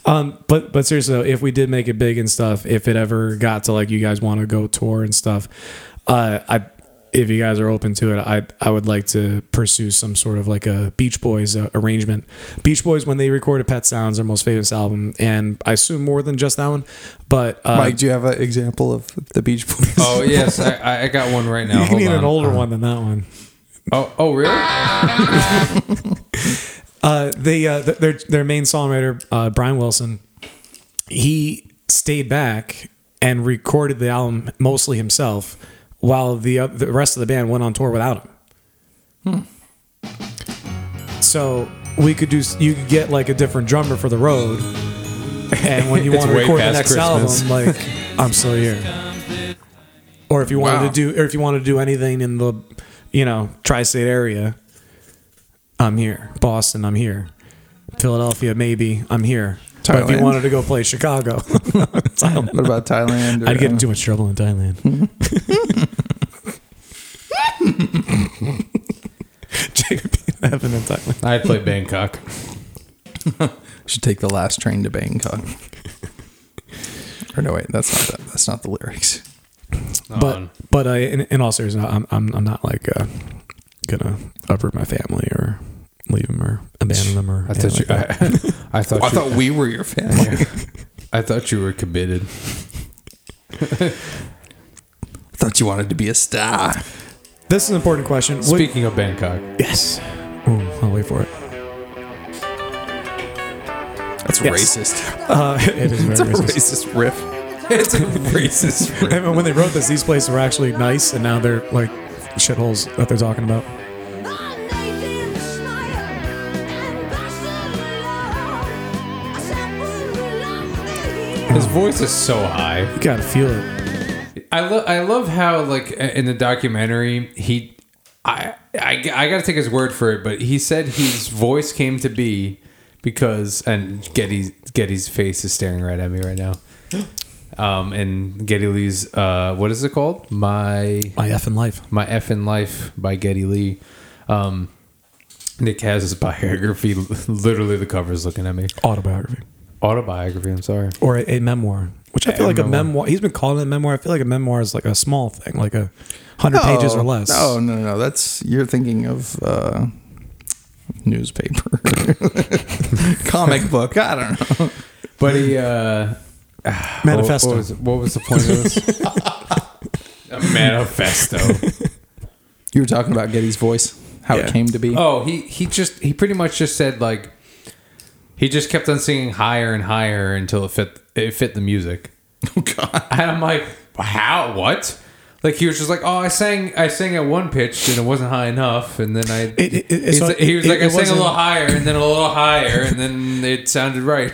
Um, but but seriously though, if we did make it big and stuff, if it ever got to like you guys want to go tour and stuff, uh, I if you guys are open to it, I I would like to pursue some sort of like a Beach Boys uh, arrangement. Beach Boys, when they recorded Pet Sounds, their most famous album, and I assume more than just that one. But uh, Mike, do you have an example of the Beach Boys? Oh yes, I, I got one right now. You Hold need on. An older uh, one than that one. Oh oh really? Uh, they uh, their their main songwriter uh, Brian Wilson, he stayed back and recorded the album mostly himself, while the uh, the rest of the band went on tour without him. Hmm. So we could do you could get like a different drummer for the road, and when you want to record the next Christmas. Album, like I'm still here. Or if you wanted wow. to do, or if you wanted to do anything in the, you know, tri-state area. I'm here. Boston, I'm here. Philadelphia, maybe. I'm here. Thailand. But if you wanted to go play Chicago. Thailand. What about Thailand? Or, I'd get in too much trouble in Thailand. Happened in Thailand. I played Bangkok. Should take the last train to Bangkok. Or no, wait, that's not that. That's not the lyrics. Not but on. But I, in, in all seriousness, I'm I'm I'm not like uh, gonna uproot my family or leave them or abandon them or. I thought you. Like I, I thought. Well, you, I thought we were your family. I thought you were committed. I thought you wanted to be a star. This is an important question. Speaking what, of Bangkok, yes. Ooh, I'll wait for it. That's yes. racist. Uh, it is it's a racist. racist riff. It's a racist riff. And when they wrote this, these places were actually nice, and now they're like shitholes that they're talking about. His voice is so high. You gotta feel it. I love. I love how like in the documentary he. I, I, I got to take his word for it, but he said his voice came to be because, and Geddy's, Geddy's face is staring right at me right now. Um, and Geddy Lee's, uh, what is it called? My My Effin' Life. My Effin' Life by Geddy Lee. Um, Nick has his biography, literally the cover's looking at me. Autobiography. Autobiography, I'm sorry. Or a, a memoir. Which I feel like a memoir. He's been calling it a memoir. I feel like a memoir is like a small thing, like a hundred no, pages or less. No, no, no. That's you're thinking of uh, newspaper, comic book. I don't know. But he uh, manifesto. What was, what was the point of this? A manifesto. You were talking about Geddy's voice, how yeah. it came to be. Oh, he he just he pretty much just said like he just kept on singing higher and higher until it fit. It fit the music. Oh God! And I'm like, how? What? Like he was just like, oh, I sang, I sang at one pitch and it wasn't high enough, and then I, it, it, it's like, he was it, like, it, I sang a little higher, and then a little higher, and then it sounded right.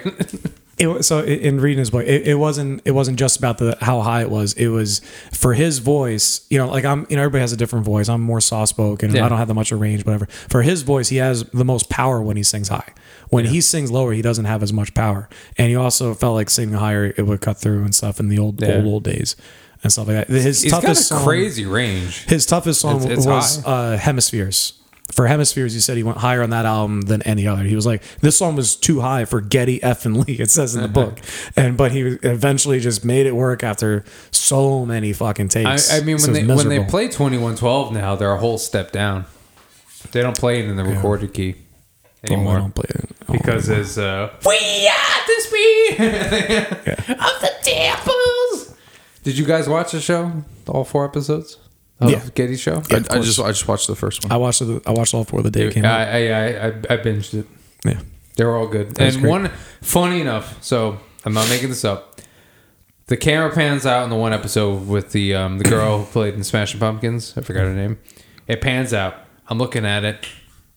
It, so in reading his book, it, it wasn't, it wasn't just about the how high it was. It was for his voice. You know, like I'm, you know, everybody has a different voice. I'm more soft spoken. Yeah. I don't have that much of range, whatever. For his voice, he has the most power when he sings high. When yeah. he sings lower, he doesn't have as much power. And he also felt like singing higher, it would cut through and stuff in the old, yeah. old, old days and stuff like that. His He's toughest got a song, crazy range. His toughest song it's, it's was uh, Hemispheres. For Hemispheres, he said he went higher on that album than any other. He was like, this song was too high for Geddy Effin' Lee, it says in the book. And but he eventually just made it work after so many fucking takes. I, I mean, when they, when they play twenty-one twelve now, they're a whole step down. They don't play it in the yeah. recorded key anymore. Oh, I don't play it. Oh, because there's uh, we are the speed yeah. of the temples. Did you guys watch the show? All four episodes? Oh, yeah, Geddy's show. Yeah, I, I just I just watched the first one. I watched the, I watched all four the day it came out. I, I I I binged it. Yeah, they were all good. That and one funny enough, so I'm not making this up. The camera pans out in the one episode with the um, the girl who played in Smashing Pumpkins. I forgot her name. It pans out. I'm looking at it.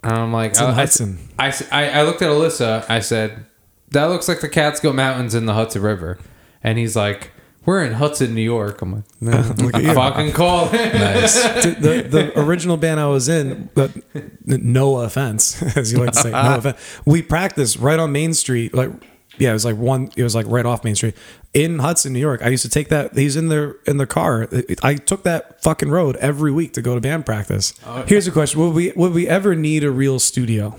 And I'm like, it's I, in Hudson. I, I I looked at Alyssa. I said, "That looks like the Catskill Mountains in the Hudson River," and he's like. We're in Hudson, New York. I'm like, no, look at you. Fucking call. Nice. The, the original band I was in, but no offense, as you like to say, no offense. We practiced right on Main Street. Like, yeah, it was like one. It was like right off Main Street in Hudson, New York. I used to take that. He's in their in their car. I took that fucking road every week to go to band practice. Okay. Here's a question: Would we would we ever need a real studio?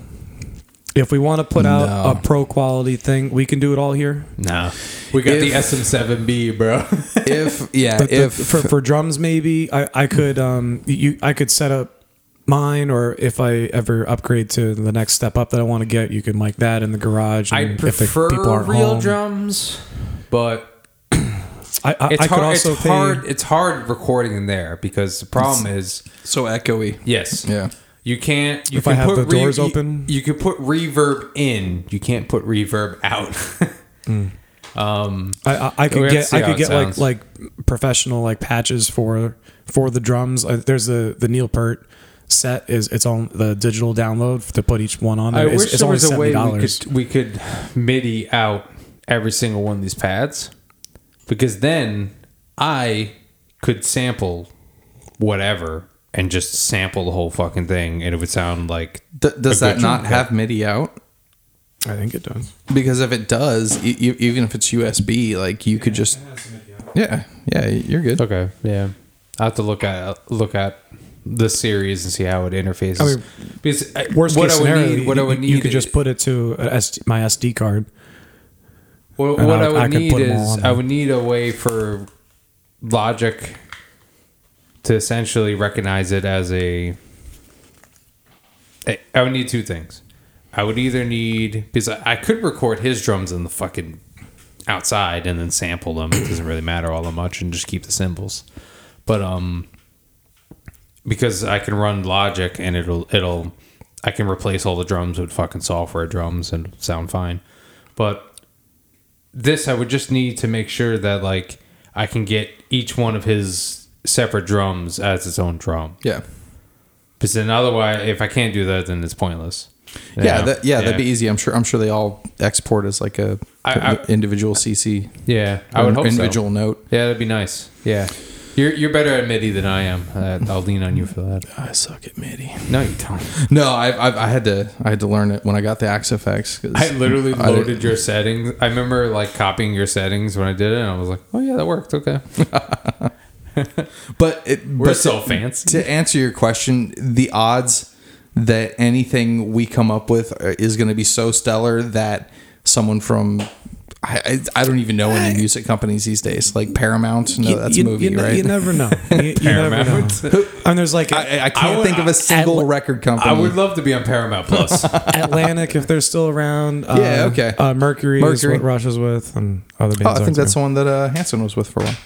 If we want to put out no. a pro quality thing, we can do it all here. No, we got if, the S M seven B, bro. If yeah, the, if the, for, for drums maybe I, I could um you I could set up mine, or if I ever upgrade to the next step up that I want to get, you could mic that in the garage. And I prefer if the people aren't real home, drums, but I, I, it's I hard, could also it's pay, hard. It's hard recording in there because the problem is so echoey. Yes. Yeah. You can't. You if can I have put the re- doors open, you, you can put reverb in. You can't put reverb out. mm. um, I, I, I could get. I could get sounds. like like professional like patches for for the drums. Uh, there's the the Neil Peart set is it's on the digital download to put each one on. There. I it's, wish it's there was a way we could, we could MIDI out every single one of these pads, because then I could sample whatever. And just sample the whole fucking thing, and it would sound like. D- does that not track. have MIDI out? I think it does. Because if it does, e- even if it's U S B, like you yeah, could just. Yeah, yeah, you're good. Okay, yeah. I have to look at look at the series and see how it interfaces. I mean, because worst what case I would scenario, need, what I would need, you could just put it to my S D card. Well, what I, I would I need is I would need a way for Logic to essentially recognize it as a. I would need two things. I would either need, because I could record his drums in the fucking outside and then sample them. It doesn't really matter all that much, and just keep the cymbals. But um, because I can run Logic and it'll it'll, I can replace all the drums with fucking software drums and sound fine. But this I would just need to make sure that like I can get each one of his separate drums as its own drum. Yeah. Because then otherwise, if I can't do that, then it's pointless. Yeah, yeah, that, yeah, yeah, that'd be easy. I'm sure. I'm sure they all export as like a I, I, individual C C. Yeah, I would hope individual so. Note. Yeah, that'd be nice. Yeah, you're you're better at MIDI than I am. Uh, I'll lean on you for that. I suck at MIDI. No, you don't. No, I I, I had to I had to learn it when I got the Axe F X. Cause I literally I loaded your settings. I remember like copying your settings when I did it, and I was like, oh yeah, that worked. Okay. But it, we're but so to, fancy. To answer your question, the odds that anything we come up with is going to be so stellar that someone from I, I don't even know any music companies these days, like Paramount. No, you, that's you, a movie, you, right? You never know. You, Paramount. You never know. And there's like a, I, I can't I would, think of a single Atl- record company. I would love to be on Paramount Plus. Atlantic, if they're still around. Um, yeah, okay. Uh, Mercury, Mercury is what Rush was with, and other bands. Oh, I think that's there. The one that uh, Hanson was with for a while.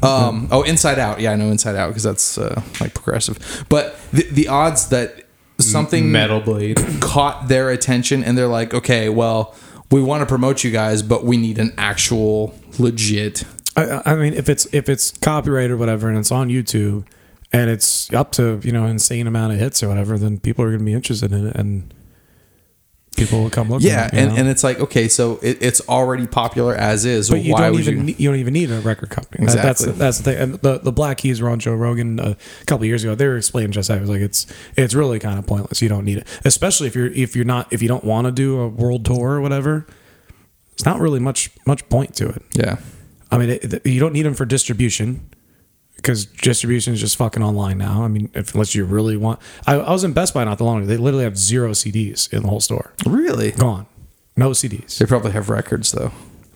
Oh, um, yeah. oh, Inside Out. Yeah, I know Inside Out because that's uh, like progressive. But the, the odds that something Metal Blade caught their attention and they're like, okay, well, we want to promote you guys, but we need an actual legit. I, I mean, if it's if it's copyright or whatever, and it's on YouTube, and it's up to, you know, insane amount of hits or whatever, then people are going to be interested in it, and people will come look. Yeah, at it, and, and it's like, okay, so it, it's already popular as is. But you, Why don't, would even you? Need, you don't even need a record company. Exactly. That's the, that's the thing. And the the Black Keys were on Joe Rogan a couple of years ago. They were explaining just that. It was like it's it's really kind of pointless. You don't need it, especially if you're if you're not if you don't want to do a world tour or whatever. It's not really much much point to it. Yeah, I mean, it, it, you don't need them for distribution. Because distribution is just fucking online now. I mean, if, unless you really want... I, I was in Best Buy not that long ago. They literally have zero C Ds in the whole store. Really? Gone. No C Ds. They probably have records, though.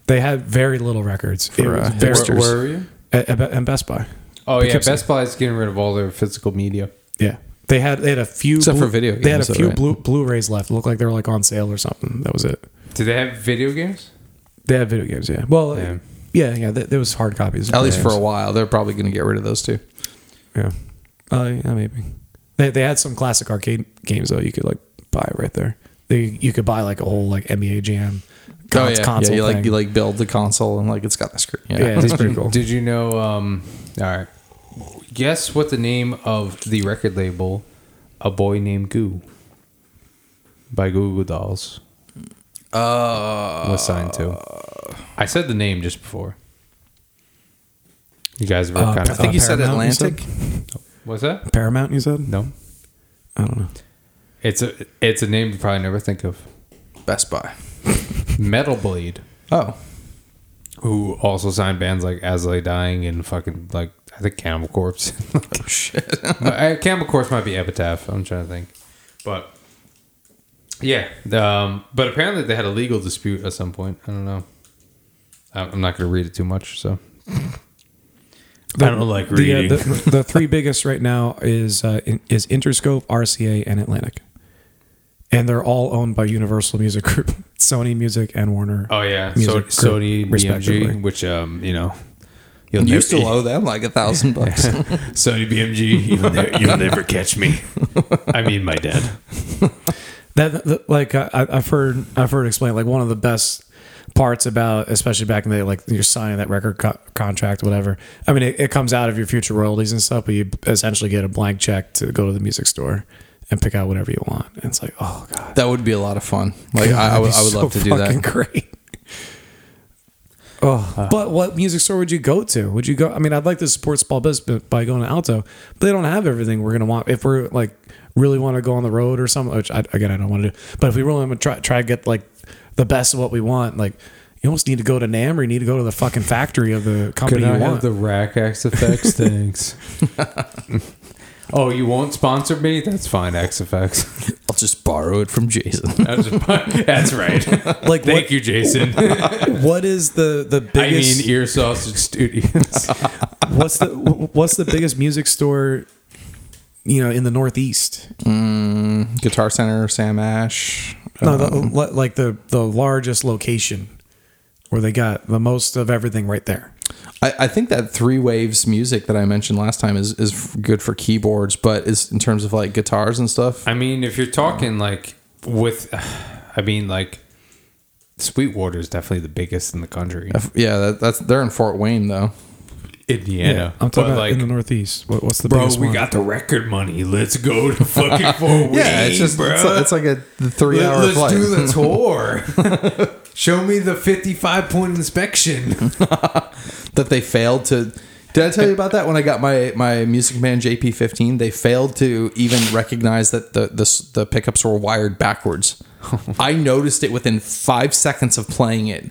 They had very little records. For, uh, very, where, where were you? At, at, at Best Buy. Oh, yeah. Best Buy is getting rid of all their physical media. Yeah. They had they had a few... Except blue, for video games. They had a few right? blue, Blu-rays left. It looked like they were like on sale or something. That was it. Did they have video games? They had video games, yeah. Well... Yeah. Yeah, yeah, there was hard copies. At least for a while. They're probably going to get rid of those, too. Yeah. Oh, uh, yeah, maybe. They they had some classic arcade games, though, you could, like, buy right there. They, you could buy, like, a whole, like, N B A Jam con- oh, yeah. console yeah, you thing. Like, you, like, build the console, and, like, it's got the screen. Yeah, yeah it's pretty cool. Did you know, um, all right, guess what the name of the record label, A Boy Named Goo, by Goo Goo Dolls. Uh, was signed to. I said the name just before. You guys were uh, kind of. I think you said Atlantic. What's that? Paramount. You said no. I don't know. It's a it's a name you probably never think of. Best Buy. Metal Blade. Oh. Who also signed bands like As They Dying and fucking like I think Cannibal Corpse. Oh shit. Cannibal Corpse might be Epitaph. I'm trying to think, but. Yeah, um, but apparently they had a legal dispute at some point. I don't know. I'm not going to read it too much, so the, I don't like reading. The, uh, the, the three biggest right now is uh, in, is Interscope, R C A, and Atlantic, and they're all owned by Universal Music Group, Sony Music, and Warner. Oh yeah, Music so, Group, Sony, B M G, which um, you know. You'll you never, still owe them like a thousand bucks. Sony B M G, you'll never, you'll never catch me. I mean, my dad. That like I, I've heard I've heard explained like one of the best parts about especially back in the day like you're signing that record co- contract whatever I mean it, it comes out of your future royalties and stuff but you essentially get a blank check to go to the music store and pick out whatever you want and it's like oh god that would be a lot of fun like god, I, I would I would so love to do that great Uh, but what music store would you go to? Would you go? I mean, I'd like to support small business by going to Alto, but they don't have everything we're going to want. If we're like really want to go on the road or something, which I, again, I don't want to do, but if we really want to try, try to get like the best of what we want, like you almost need to go to N A M M or you need to go to the fucking factory of the company you want. Could I have the Rack-X Effects? Thanks. Oh, you won't sponsor me? That's fine, X F X. I'll just borrow it from Jason. That's right. Like, Thank what, you, Jason. What is the, the biggest... I mean, Ear Sausage Studios. what's the What's the biggest music store, you know, in the Northeast? Mm, Guitar Center, Sam Ash. No, um, the, like the, the largest location where they got the most of everything right there. I, I think that Three Waves Music that I mentioned last time is, is good for keyboards, but is in terms of like guitars and stuff. I mean, if you're talking like with, I mean, like Sweetwater is definitely the biggest in the country. Yeah, that, that's they're in Fort Wayne though, Indiana. Yeah, I'm talking about like, in the Northeast. What, what's the bro? Biggest we one? Got the record money. Let's go to fucking Fort Wayne. Yeah, it's just bro. It's, like, it's like a three Let, hour let's flight. Let's do the tour. Show me the fifty-five point inspection that they failed to. Did I tell you about that when I got my, my Music Man J P fifteen? They failed to even recognize that the the, the pickups were wired backwards. I noticed it within five seconds of playing it.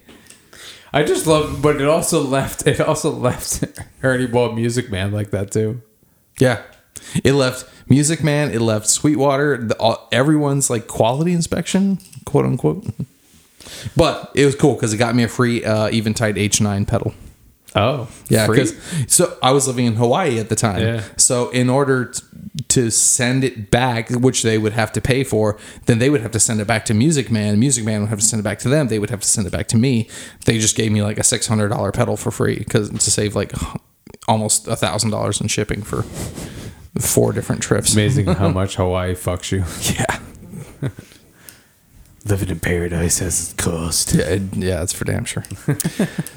I just love, but it also left. It also left Ernie Ball Music Man like that too. Yeah, it left Music Man. It left Sweetwater. The, all, everyone's like quality inspection, quote unquote. But it was cool because it got me a free uh, Eventide H nine pedal. Oh, yeah. Free? So I was living in Hawaii at the time. Yeah. So in order t- to send it back, which they would have to pay for, then they would have to send it back to Music Man. Music Man would have to send it back to them. They would have to send it back to me. They just gave me like a six hundred dollars pedal for free because to save like almost one thousand dollars in shipping for four different trips. Amazing how much Hawaii fucks you. Yeah. Living in paradise has its cost. Yeah, yeah, that's for damn sure.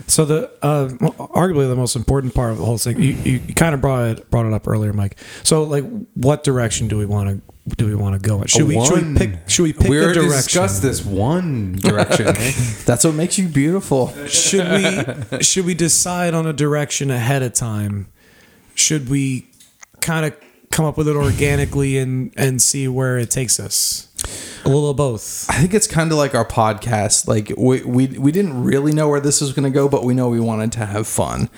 So the uh, arguably the most important part of the whole thing, you, you, you kind of brought it brought it up earlier, Mike. So like, what direction do we want to do we want to go in? Should, we, should we pick? Should we pick We're a direction? We discussed this one direction. That's what makes you beautiful. Should we should we decide on a direction ahead of time? Should we kind of come up with it organically and and see where it takes us? A little of both. I think it's kind of like our podcast. Like we, we we didn't really know where this was going to go, but we know we wanted to have fun.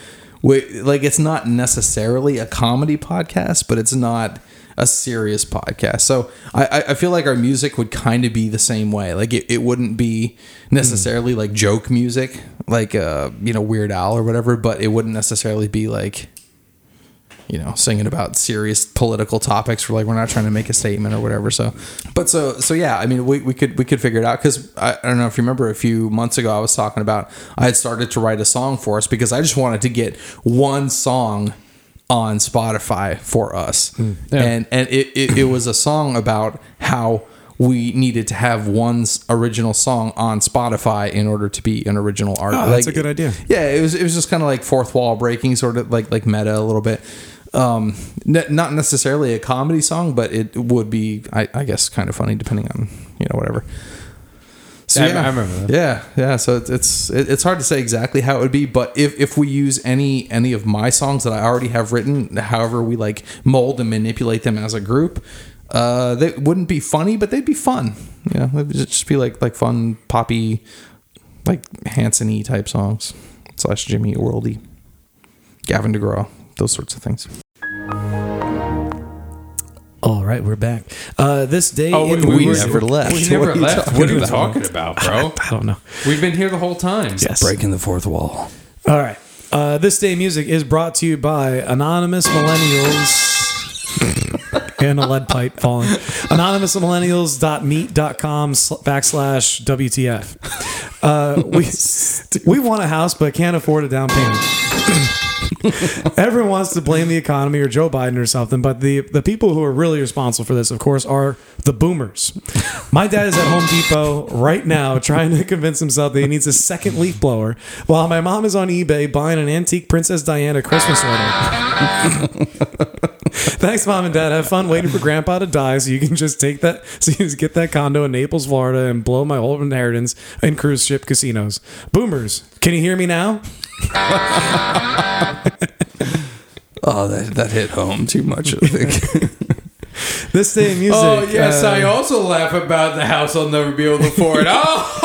We like it's not necessarily a comedy podcast, but it's not a serious podcast. So I, I feel like our music would kind of be the same way. Like it, it wouldn't be necessarily mm. like joke music, like uh you know Weird Al or whatever, but it wouldn't necessarily be like. You know, singing about serious political topics. We're like, we're not trying to make a statement or whatever. So, but so, so yeah, I mean, we, we could, we could figure it out. Cause I, I don't know if you remember a few months ago, I was talking about, I had started to write a song for us because I just wanted to get one song on Spotify for us. Mm, yeah. And, and it, it, it was a song about how we needed to have one original song on Spotify in order to be an original artist. Oh, that's like, a good idea. Yeah. It was, it was just kind of like fourth wall breaking sort of like, like meta a little bit. Um, n- not necessarily a comedy song, but it would be, I, I guess, kind of funny depending on you know whatever. So yeah, yeah. I remember that. Yeah, yeah. So it's it's it's hard to say exactly how it would be, but if, if we use any any of my songs that I already have written, however we like mold and manipulate them as a group, uh, they wouldn't be funny, but they'd be fun. Yeah, you know, it'd just be like like fun poppy, like Hanson-y type songs slash Jimmy Worldy, Gavin DeGraw. Those sorts of things. All right, we're back. Uh, this day, oh, we, we, we never left. We never what left. What are you talking about, bro? I don't know. We've been here the whole time. Yes. Breaking the fourth wall. All right. Uh, this day in music is brought to you by Anonymous Millennials and a lead pipe falling. anonymous millennials dot meet dot com backslash W T F. Uh, we we want a house but can't afford a down payment. Everyone wants to blame the economy or Joe Biden or something, but the, the people who are really responsible for this, of course, are the boomers. My dad is at Home Depot right now trying to convince himself that he needs a second leaf blower, while my mom is on eBay buying an antique Princess Diana Christmas ornament. Thanks, Mom and Dad. Have fun waiting for Grandpa to die so you can just take that, so you can just get that condo in Naples, Florida, and blow my whole inheritance in cruise ship casinos. Boomers, can you hear me now? Oh, that, that hit home too much, I think. This day in music. Oh, yes, uh, I also laugh about the house I'll never be able to afford. Oh!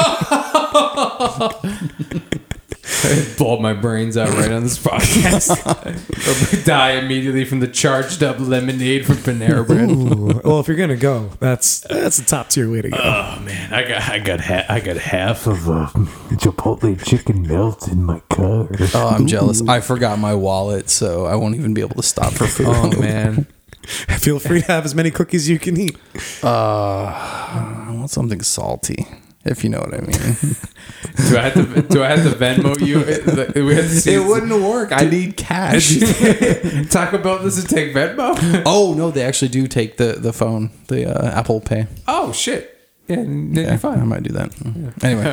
I bawled my brains out right on this podcast. Or die immediately from the charged up lemonade from Panera Bread. Ooh. Well, if you're gonna go, that's that's a top tier way to go. Oh man, I got I got ha- I got half of a Chipotle chicken melt in my car. Oh, I'm Ooh. jealous. I forgot my wallet, so I won't even be able to stop for food. Oh man. Feel free to have as many cookies as you can eat. Uh, I want something salty, if you know what I mean. do I have to? Do I have to Venmo you? We have to see it this. Wouldn't work. I need cash. Taco Bell doesn't take Venmo. Oh no, they actually do take the the phone, the uh, Apple Pay. Oh shit. Yeah, then yeah, you're fine. I might do that. Yeah. Anyway.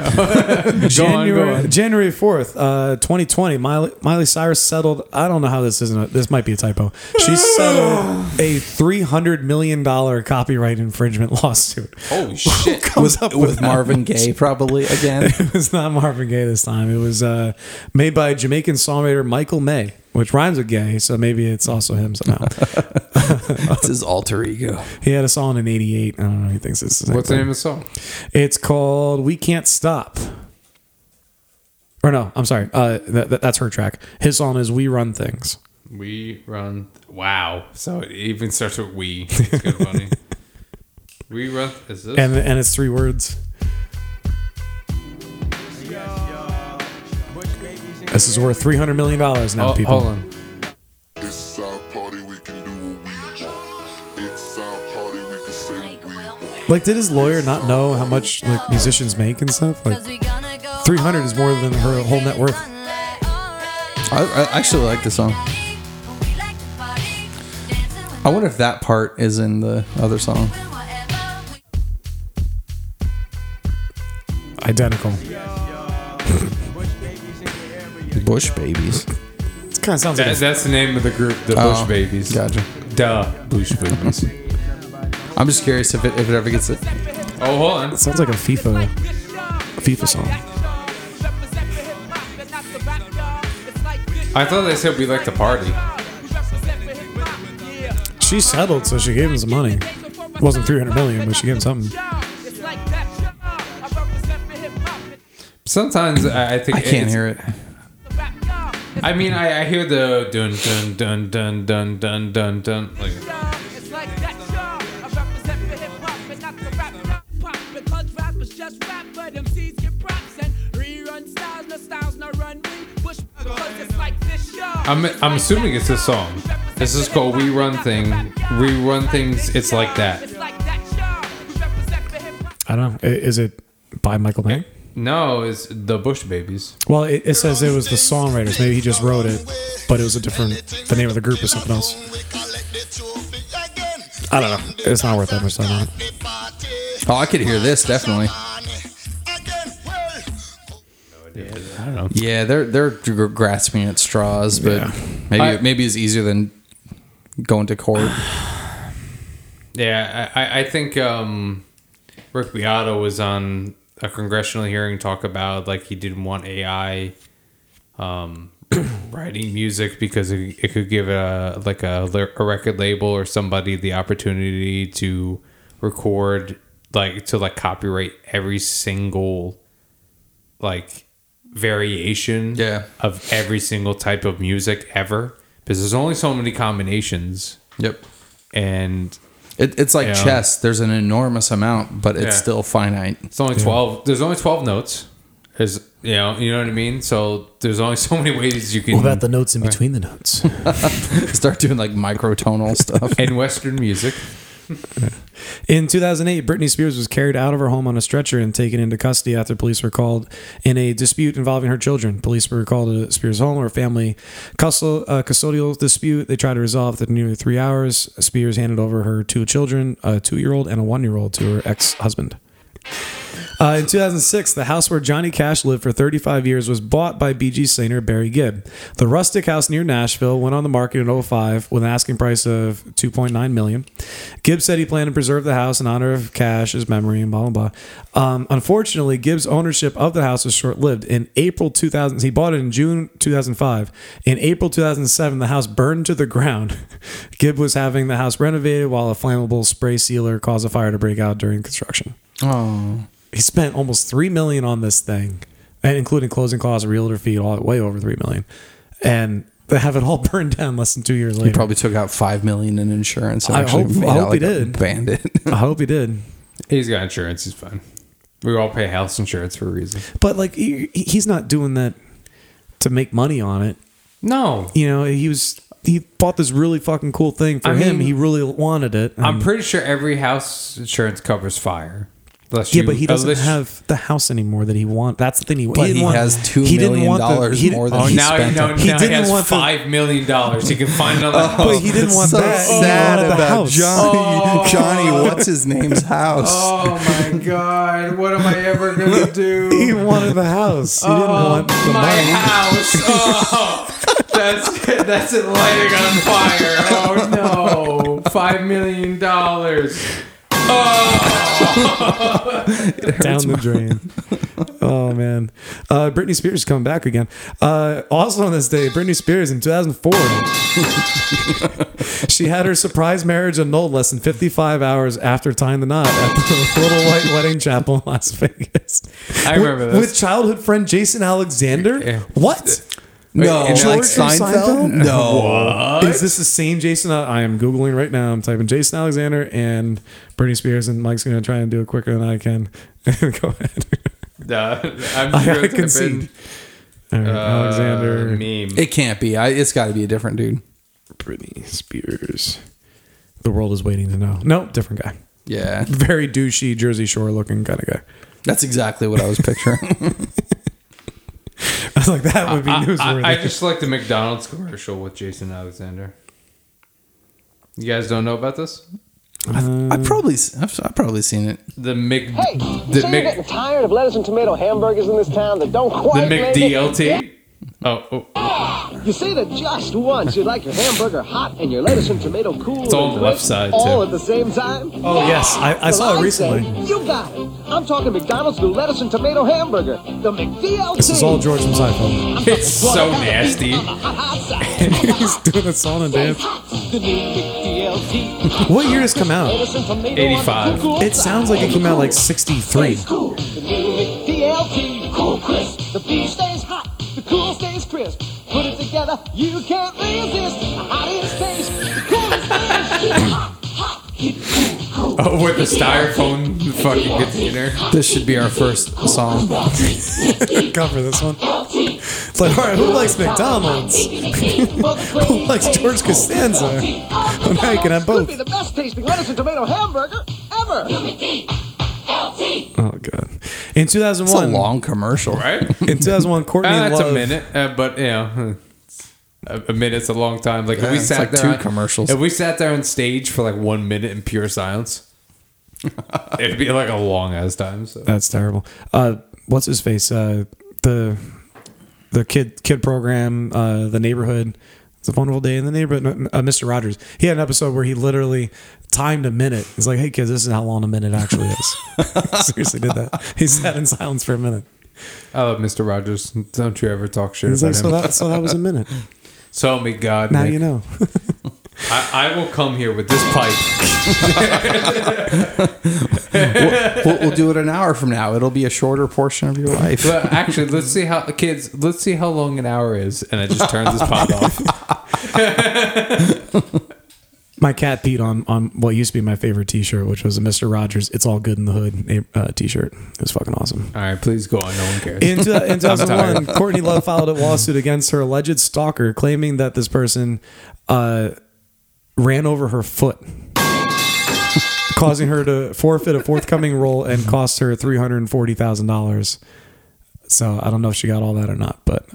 go January, on, go on. January fourth, uh, twenty twenty, Miley, Miley Cyrus settled, I don't know how this isn't, a, this might be a typo. She settled a three hundred million dollars copyright infringement lawsuit. Oh, shit. Was up with, with Marvin Gaye, probably, again. It was not Marvin Gaye this time. It was uh, made by Jamaican songwriter Michael May, which rhymes with gay, so maybe it's also him somehow. It's his alter ego. He had a song in eighty-eight. I don't know. He thinks this is. What's the name of the song? It's called We Can't Stop. Or no, I'm sorry. Uh, th- th- that's her track. His song is We Run Things. We Run. Th- wow. So it even starts with we. It's good funny. We Run. Th- is this? And, and it's three words. This is worth three hundred million dollars now, oh, people. Hold on. It's our party, we can do what we want. It's our party, we can say what we want. Like, did his lawyer not know how much, like, musicians make and stuff? Like, three hundred is more than her whole net worth. I, I actually like this song. I wonder if that part is in the other song. Identical. Bush Babies. It's kind of sounds that, like a, that's the name of the group, the oh, Bush Babies. Gotcha. Duh, Bush Babies. I'm just curious if it if it ever gets it. Oh, hold on. It sounds like a FIFA, a FIFA song. I thought they said we like to party. She settled, so she gave him some money. It wasn't three hundred million, but she gave him something. Sometimes I think I can't hear it. I mean, I, I hear the dun dun dun dun dun dun dun dun. Like, I'm I'm assuming it's this song. This is called "We Run Thing." We run things. It's like that. I don't know. Is it by Michael May? No, it's the Bush Babies. Well, it, it says it was the songwriters. Maybe he just wrote it, but it was a different, the name of the group or something else. I don't know. It's not worth that much time. Oh, I could hear this, definitely. Yeah, I don't know. Yeah, they're, they're grasping at straws, but yeah. maybe I, maybe it's easier than going to court. Yeah, I, I think um, Rick Beato was on a congressional hearing talk about like he didn't want A I um, writing music because it, it could give a like a, a record label or somebody the opportunity to record like to like copyright every single like variation yeah. of every single type of music ever because there's only so many combinations. Yep, and. It, it's like yeah. chess. There's an enormous amount, but it's yeah. still finite. It's only twelve. Yeah. There's only twelve notes. There's, you know, you know what I mean? So there's only so many ways you can... What about the notes in between right. the notes? Start doing like microtonal stuff. And Western music. In two thousand eight, Britney Spears was carried out of her home on a stretcher and taken into custody after police were called in a dispute involving her children. Police were called to Spears' home or a family custodial dispute. They tried to resolve it in nearly three hours. Spears handed over her two children, a two-year-old and a one-year-old, to her ex-husband. Uh, in two thousand six, the house where Johnny Cash lived for thirty-five years was bought by B G singer Barry Gibb. The rustic house near Nashville went on the market in oh five with an asking price of two point nine million dollars. Gibb said he planned to preserve the house in honor of Cash's memory and blah, blah, blah. Um, unfortunately, Gibb's ownership of the house was short-lived. In April two thousand, he bought it in June two thousand five. In April two thousand seven, the house burned to the ground. Gibb was having the house renovated while a flammable spray sealer caused a fire to break out during construction. Oh. He spent almost three million dollars on this thing, and including closing costs, realtor fee, all way over three million dollars. And they have it all burned down less than two years later. He probably took out five million dollars in insurance. I hope, I hope like he did. Bandit. I hope he did. He's got insurance. He's fine. We all pay house insurance for a reason. But like, he, he's not doing that to make money on it. No. You know, he was... He bought this really fucking cool thing for I him. Mean, he really wanted it. I'm pretty sure every house insurance covers fire. Unless yeah, you, but he doesn't have the house anymore that he wants. That's the thing he, but he, he has two he million want dollars the, more than oh, he now, spent. No, now he, didn't he has want five the, million dollars. He can find another oh, house. But he didn't want so that. Sad oh, about the house. Johnny. Oh. Johnny, what's his name's house? Oh my god! What am I ever gonna do? He wanted the house. He didn't oh, want the my money. House. Oh. That's it. That's it. Lighting on fire. Oh no! Five million dollars. Oh. Down the drain. Oh man. Uh, Britney Spears is coming back again. Uh, also on this day, Britney Spears in two thousand four, she had her surprise marriage annulled less than fifty-five hours after tying the knot at the Little White Wedding Chapel in Las Vegas. I remember with, this with childhood friend Jason Alexander. Yeah. What? No, George like Seinfeld? Seinfeld? No. What? Is this the same Jason? I am Googling right now. I'm typing Jason Alexander and Britney Spears, and Mike's going to try and do it quicker than I can. Go ahead. Uh, I'm I sure can see. Right, uh, Alexander. Meme. It can't be. I, it's got to be a different dude. Britney Spears. The world is waiting to know. No, different guy. Yeah. Very douchey, Jersey Shore looking kind of guy. That's exactly what I was picturing. I was like, that would be newsworthy. I, I, I just like the McDonald's commercial with Jason Alexander. You guys don't know about this? Uh, I've probably, I've, I've probably seen it. The Mc. Hey, the so Mc, you're getting tired of lettuce and tomato hamburgers in this town that don't quite. The McDLT. Oh, oh, oh. You say that just once. You'd like your hamburger hot and your lettuce and tomato cool. It's all on the left side, too. All at the same time? Oh, yeah. Yes. I, I so saw I it recently. Say, you got it. I'm talking McDonald's new lettuce and tomato hamburger. The McDLT. This is all George from Seinfeld. It's so nasty. He's doing a song and dance. What year does it come out? eighty-five. It sounds like it came out like sixty-three. The new McDLT. Cool crisp. The beef stays hot. The cool stays crisp. Put it together, you can't resist. The hottest taste, the coolest taste. Hot, hot, cool, cool. Oh, with the styrofoam fucking container. This should be our first song. Cover this one. It's like, alright, who likes McDonald's? Who likes George Costanza? Oh, now you can have both. Could be the best tasting lettuce and tomato hamburger ever. Oh god! In two thousand one, it's a long commercial, right? In two thousand one, Courtney uh, that's Love. That's a minute, uh, but you know, a, a minute's a long time. Like yeah, if we sat like there, two on, commercials. If we sat there on stage for like one minute in pure silence, it'd be like a long ass time. So. That's terrible. Uh, what's his face? Uh, the the kid kid program, uh, the neighborhood. It's a wonderful day in the neighborhood. Uh, Mister Rogers. He had an episode where he literally timed a minute. He's like, hey, kids, this is how long a minute actually is. Seriously did that. He sat in silence for a minute. I love Mister Rogers. Don't you ever talk shit He's about like, him. So that, so that was a minute. So help me God. Now Nick. You know. I, I will come here with this pipe. we'll, we'll, we'll do it an hour from now. It'll be a shorter portion of your life. Well, actually, let's see how kids. Let's see how long an hour is, and I just turn this pot off. My cat peed on on what used to be my favorite T-shirt, which was a Mister Rogers "It's All Good in the Hood" uh, T-shirt. It was fucking awesome. All right, please go on. No one cares. In, to, in two thousand one, Courtney Love filed a lawsuit against her alleged stalker, claiming that this person. Uh, ran over her foot, causing her to forfeit a forthcoming role and cost her three hundred forty thousand dollars. So I don't know if she got all that or not, but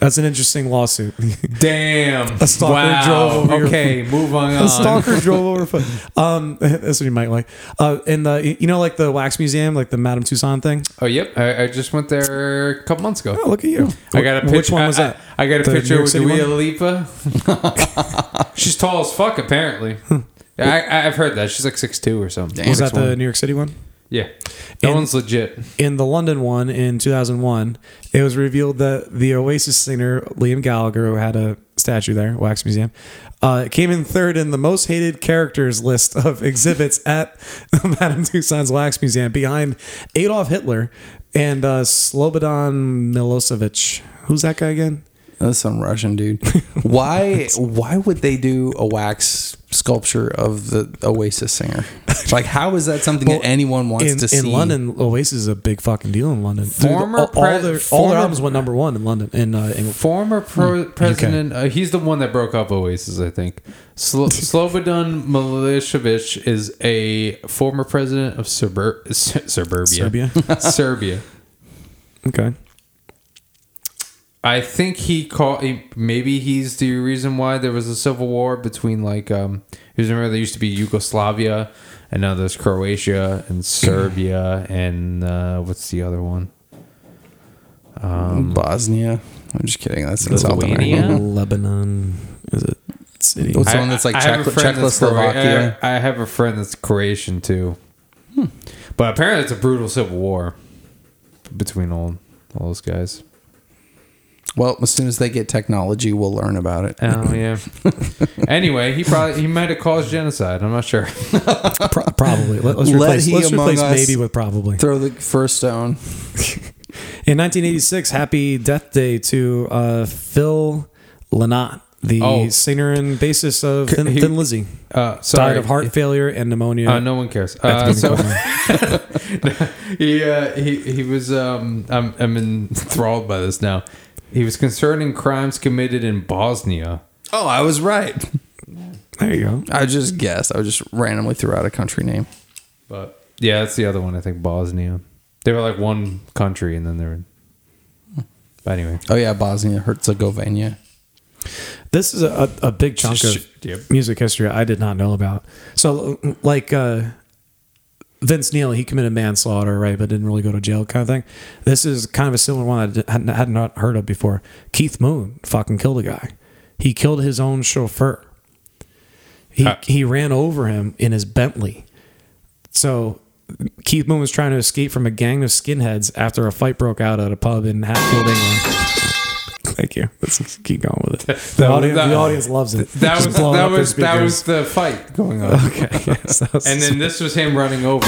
That's an interesting lawsuit. Damn. A stalker wow. drove over. Okay, your, move on. A stalker drove over. Um, that's what you might like. Uh, and the you know, like the wax museum, like the Madame Tussauds thing. Oh, yep. I, I just went there a couple months ago. Oh, look at you. I got a picture. Which one was I, that? I, I got a the picture with Dua Lipa. She's tall as fuck, apparently. I, I've heard that. She's like six two or something. Damn. Was that the New York City one? Yeah. That in, one's legit. In the London one in two thousand one, it was revealed that the Oasis singer, Liam Gallagher, who had a statue there, Wax Museum, uh, came in third in the most hated characters list of exhibits at Madame Tussauds Wax Museum behind Adolf Hitler and uh, Slobodan Milosevic. Who's that guy again? That's some Russian dude. Why why would they do a wax sculpture of the Oasis singer? Like, how is that something well, that anyone wants in, to in see? In London, Oasis is a big fucking deal in London. Former Dude, all, all, their, former, all their albums went number one in London. In, uh, England. Former pro- mm, president, okay. uh, he's the one that broke up Oasis, I think. Slo- Slobodan Milosevic is a former president of Surbur- Suburbia. Serbia. Serbia. Okay. I think he called. Maybe he's the reason why there was a civil war between, like, um, you remember there used to be Yugoslavia, and now there's Croatia and Serbia and uh, what's the other one? Um, Bosnia. I'm just kidding. That's in South America. Lebanon. Is it city? What's the one that's like Czech- Czechoslovakia? I have a friend that's Croatian too, hmm. but apparently it's a brutal civil war between all all those guys. Well, as soon as they get technology, we'll learn about it. Oh, yeah. Anyway, he probably he might have caused genocide. I'm not sure. Pro- probably. Let, let's Let replace, let's replace maybe with probably. Throw the first stone. In nineteen eighty-six, happy death day to uh, Phil Lynott, the oh. singer and bassist of Thin, he, Thin Lizzy. Uh, sorry. Died of heart failure and pneumonia. Uh, no one cares. Uh, so, he, uh, he, he was... Um, I'm, I'm enthralled by this now. He was concerned in crimes committed in Bosnia. Oh, I was right. There you go. I just guessed. I just randomly threw out a country name. But yeah, that's the other one. I think Bosnia. They were like one country, and then they were. But anyway. Oh yeah, Bosnia, Herzegovina. This is a, a big chunk of yep. music history I did not know about. So like. Uh, Vince Neil, he committed manslaughter, right, but didn't really go to jail kind of thing. This is kind of a similar one I had not heard of before. Keith Moon fucking killed a guy. He killed his own chauffeur. He uh, he ran over him in his Bentley. So Keith Moon was trying to escape from a gang of skinheads after a fight broke out at a pub in Hatfield, England. Thank you. Let's keep going with it. The, audience, that, the audience loves it. That was that was that was the fight going on. Okay. Yes, was, and then this was him running over.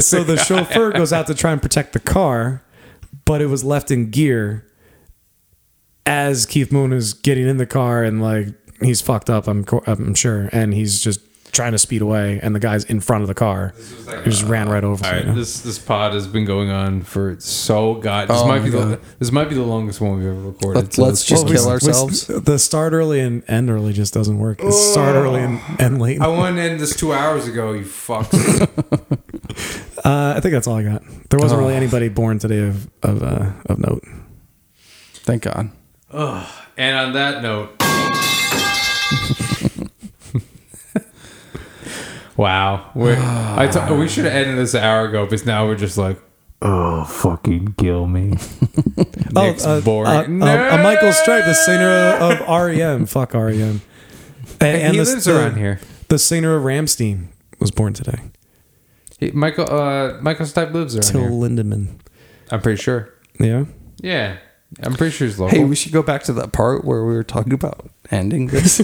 So the chauffeur goes out to try and protect the car, but it was left in gear as Keith Moon is getting in the car, and like he's fucked up. I'm I'm sure, and he's just trying to speed away, and the guy's in front of the car. This was like, he just uh, ran right over. All right, you know? this this pod has been going on for so god. This oh might be god. the this might be the longest one we've ever recorded. Let's, so let's just well, kill we, ourselves. We, the start early and end early just doesn't work. It's oh. start early and end late. I wanted to end this two hours ago. You fucks. uh, I think that's all I got. There wasn't oh. really anybody born today of of uh, of note. Thank God. Oh. And on that note. Wow, we're, I t- we should have ended this an hour ago, but now we're just like, oh, fucking kill me. Nick's oh, uh, boring. Uh, no! uh, uh, Michael Stipe, the singer of R E M, fuck R E M, and, and he the, lives around the, here. The singer of Rammstein was born today. He, Michael uh, Michael Stipe lives around Till here. Till Lindemann, I'm pretty sure. Yeah, yeah, I'm pretty sure he's local. Hey, we should go back to that part where we were talking about ending this.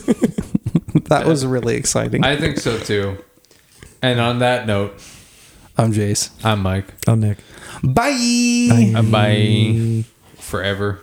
That was really exciting. I think so too. And on that note, I'm Jace. I'm Mike. I'm Nick. Bye. Bye. Bye. Forever.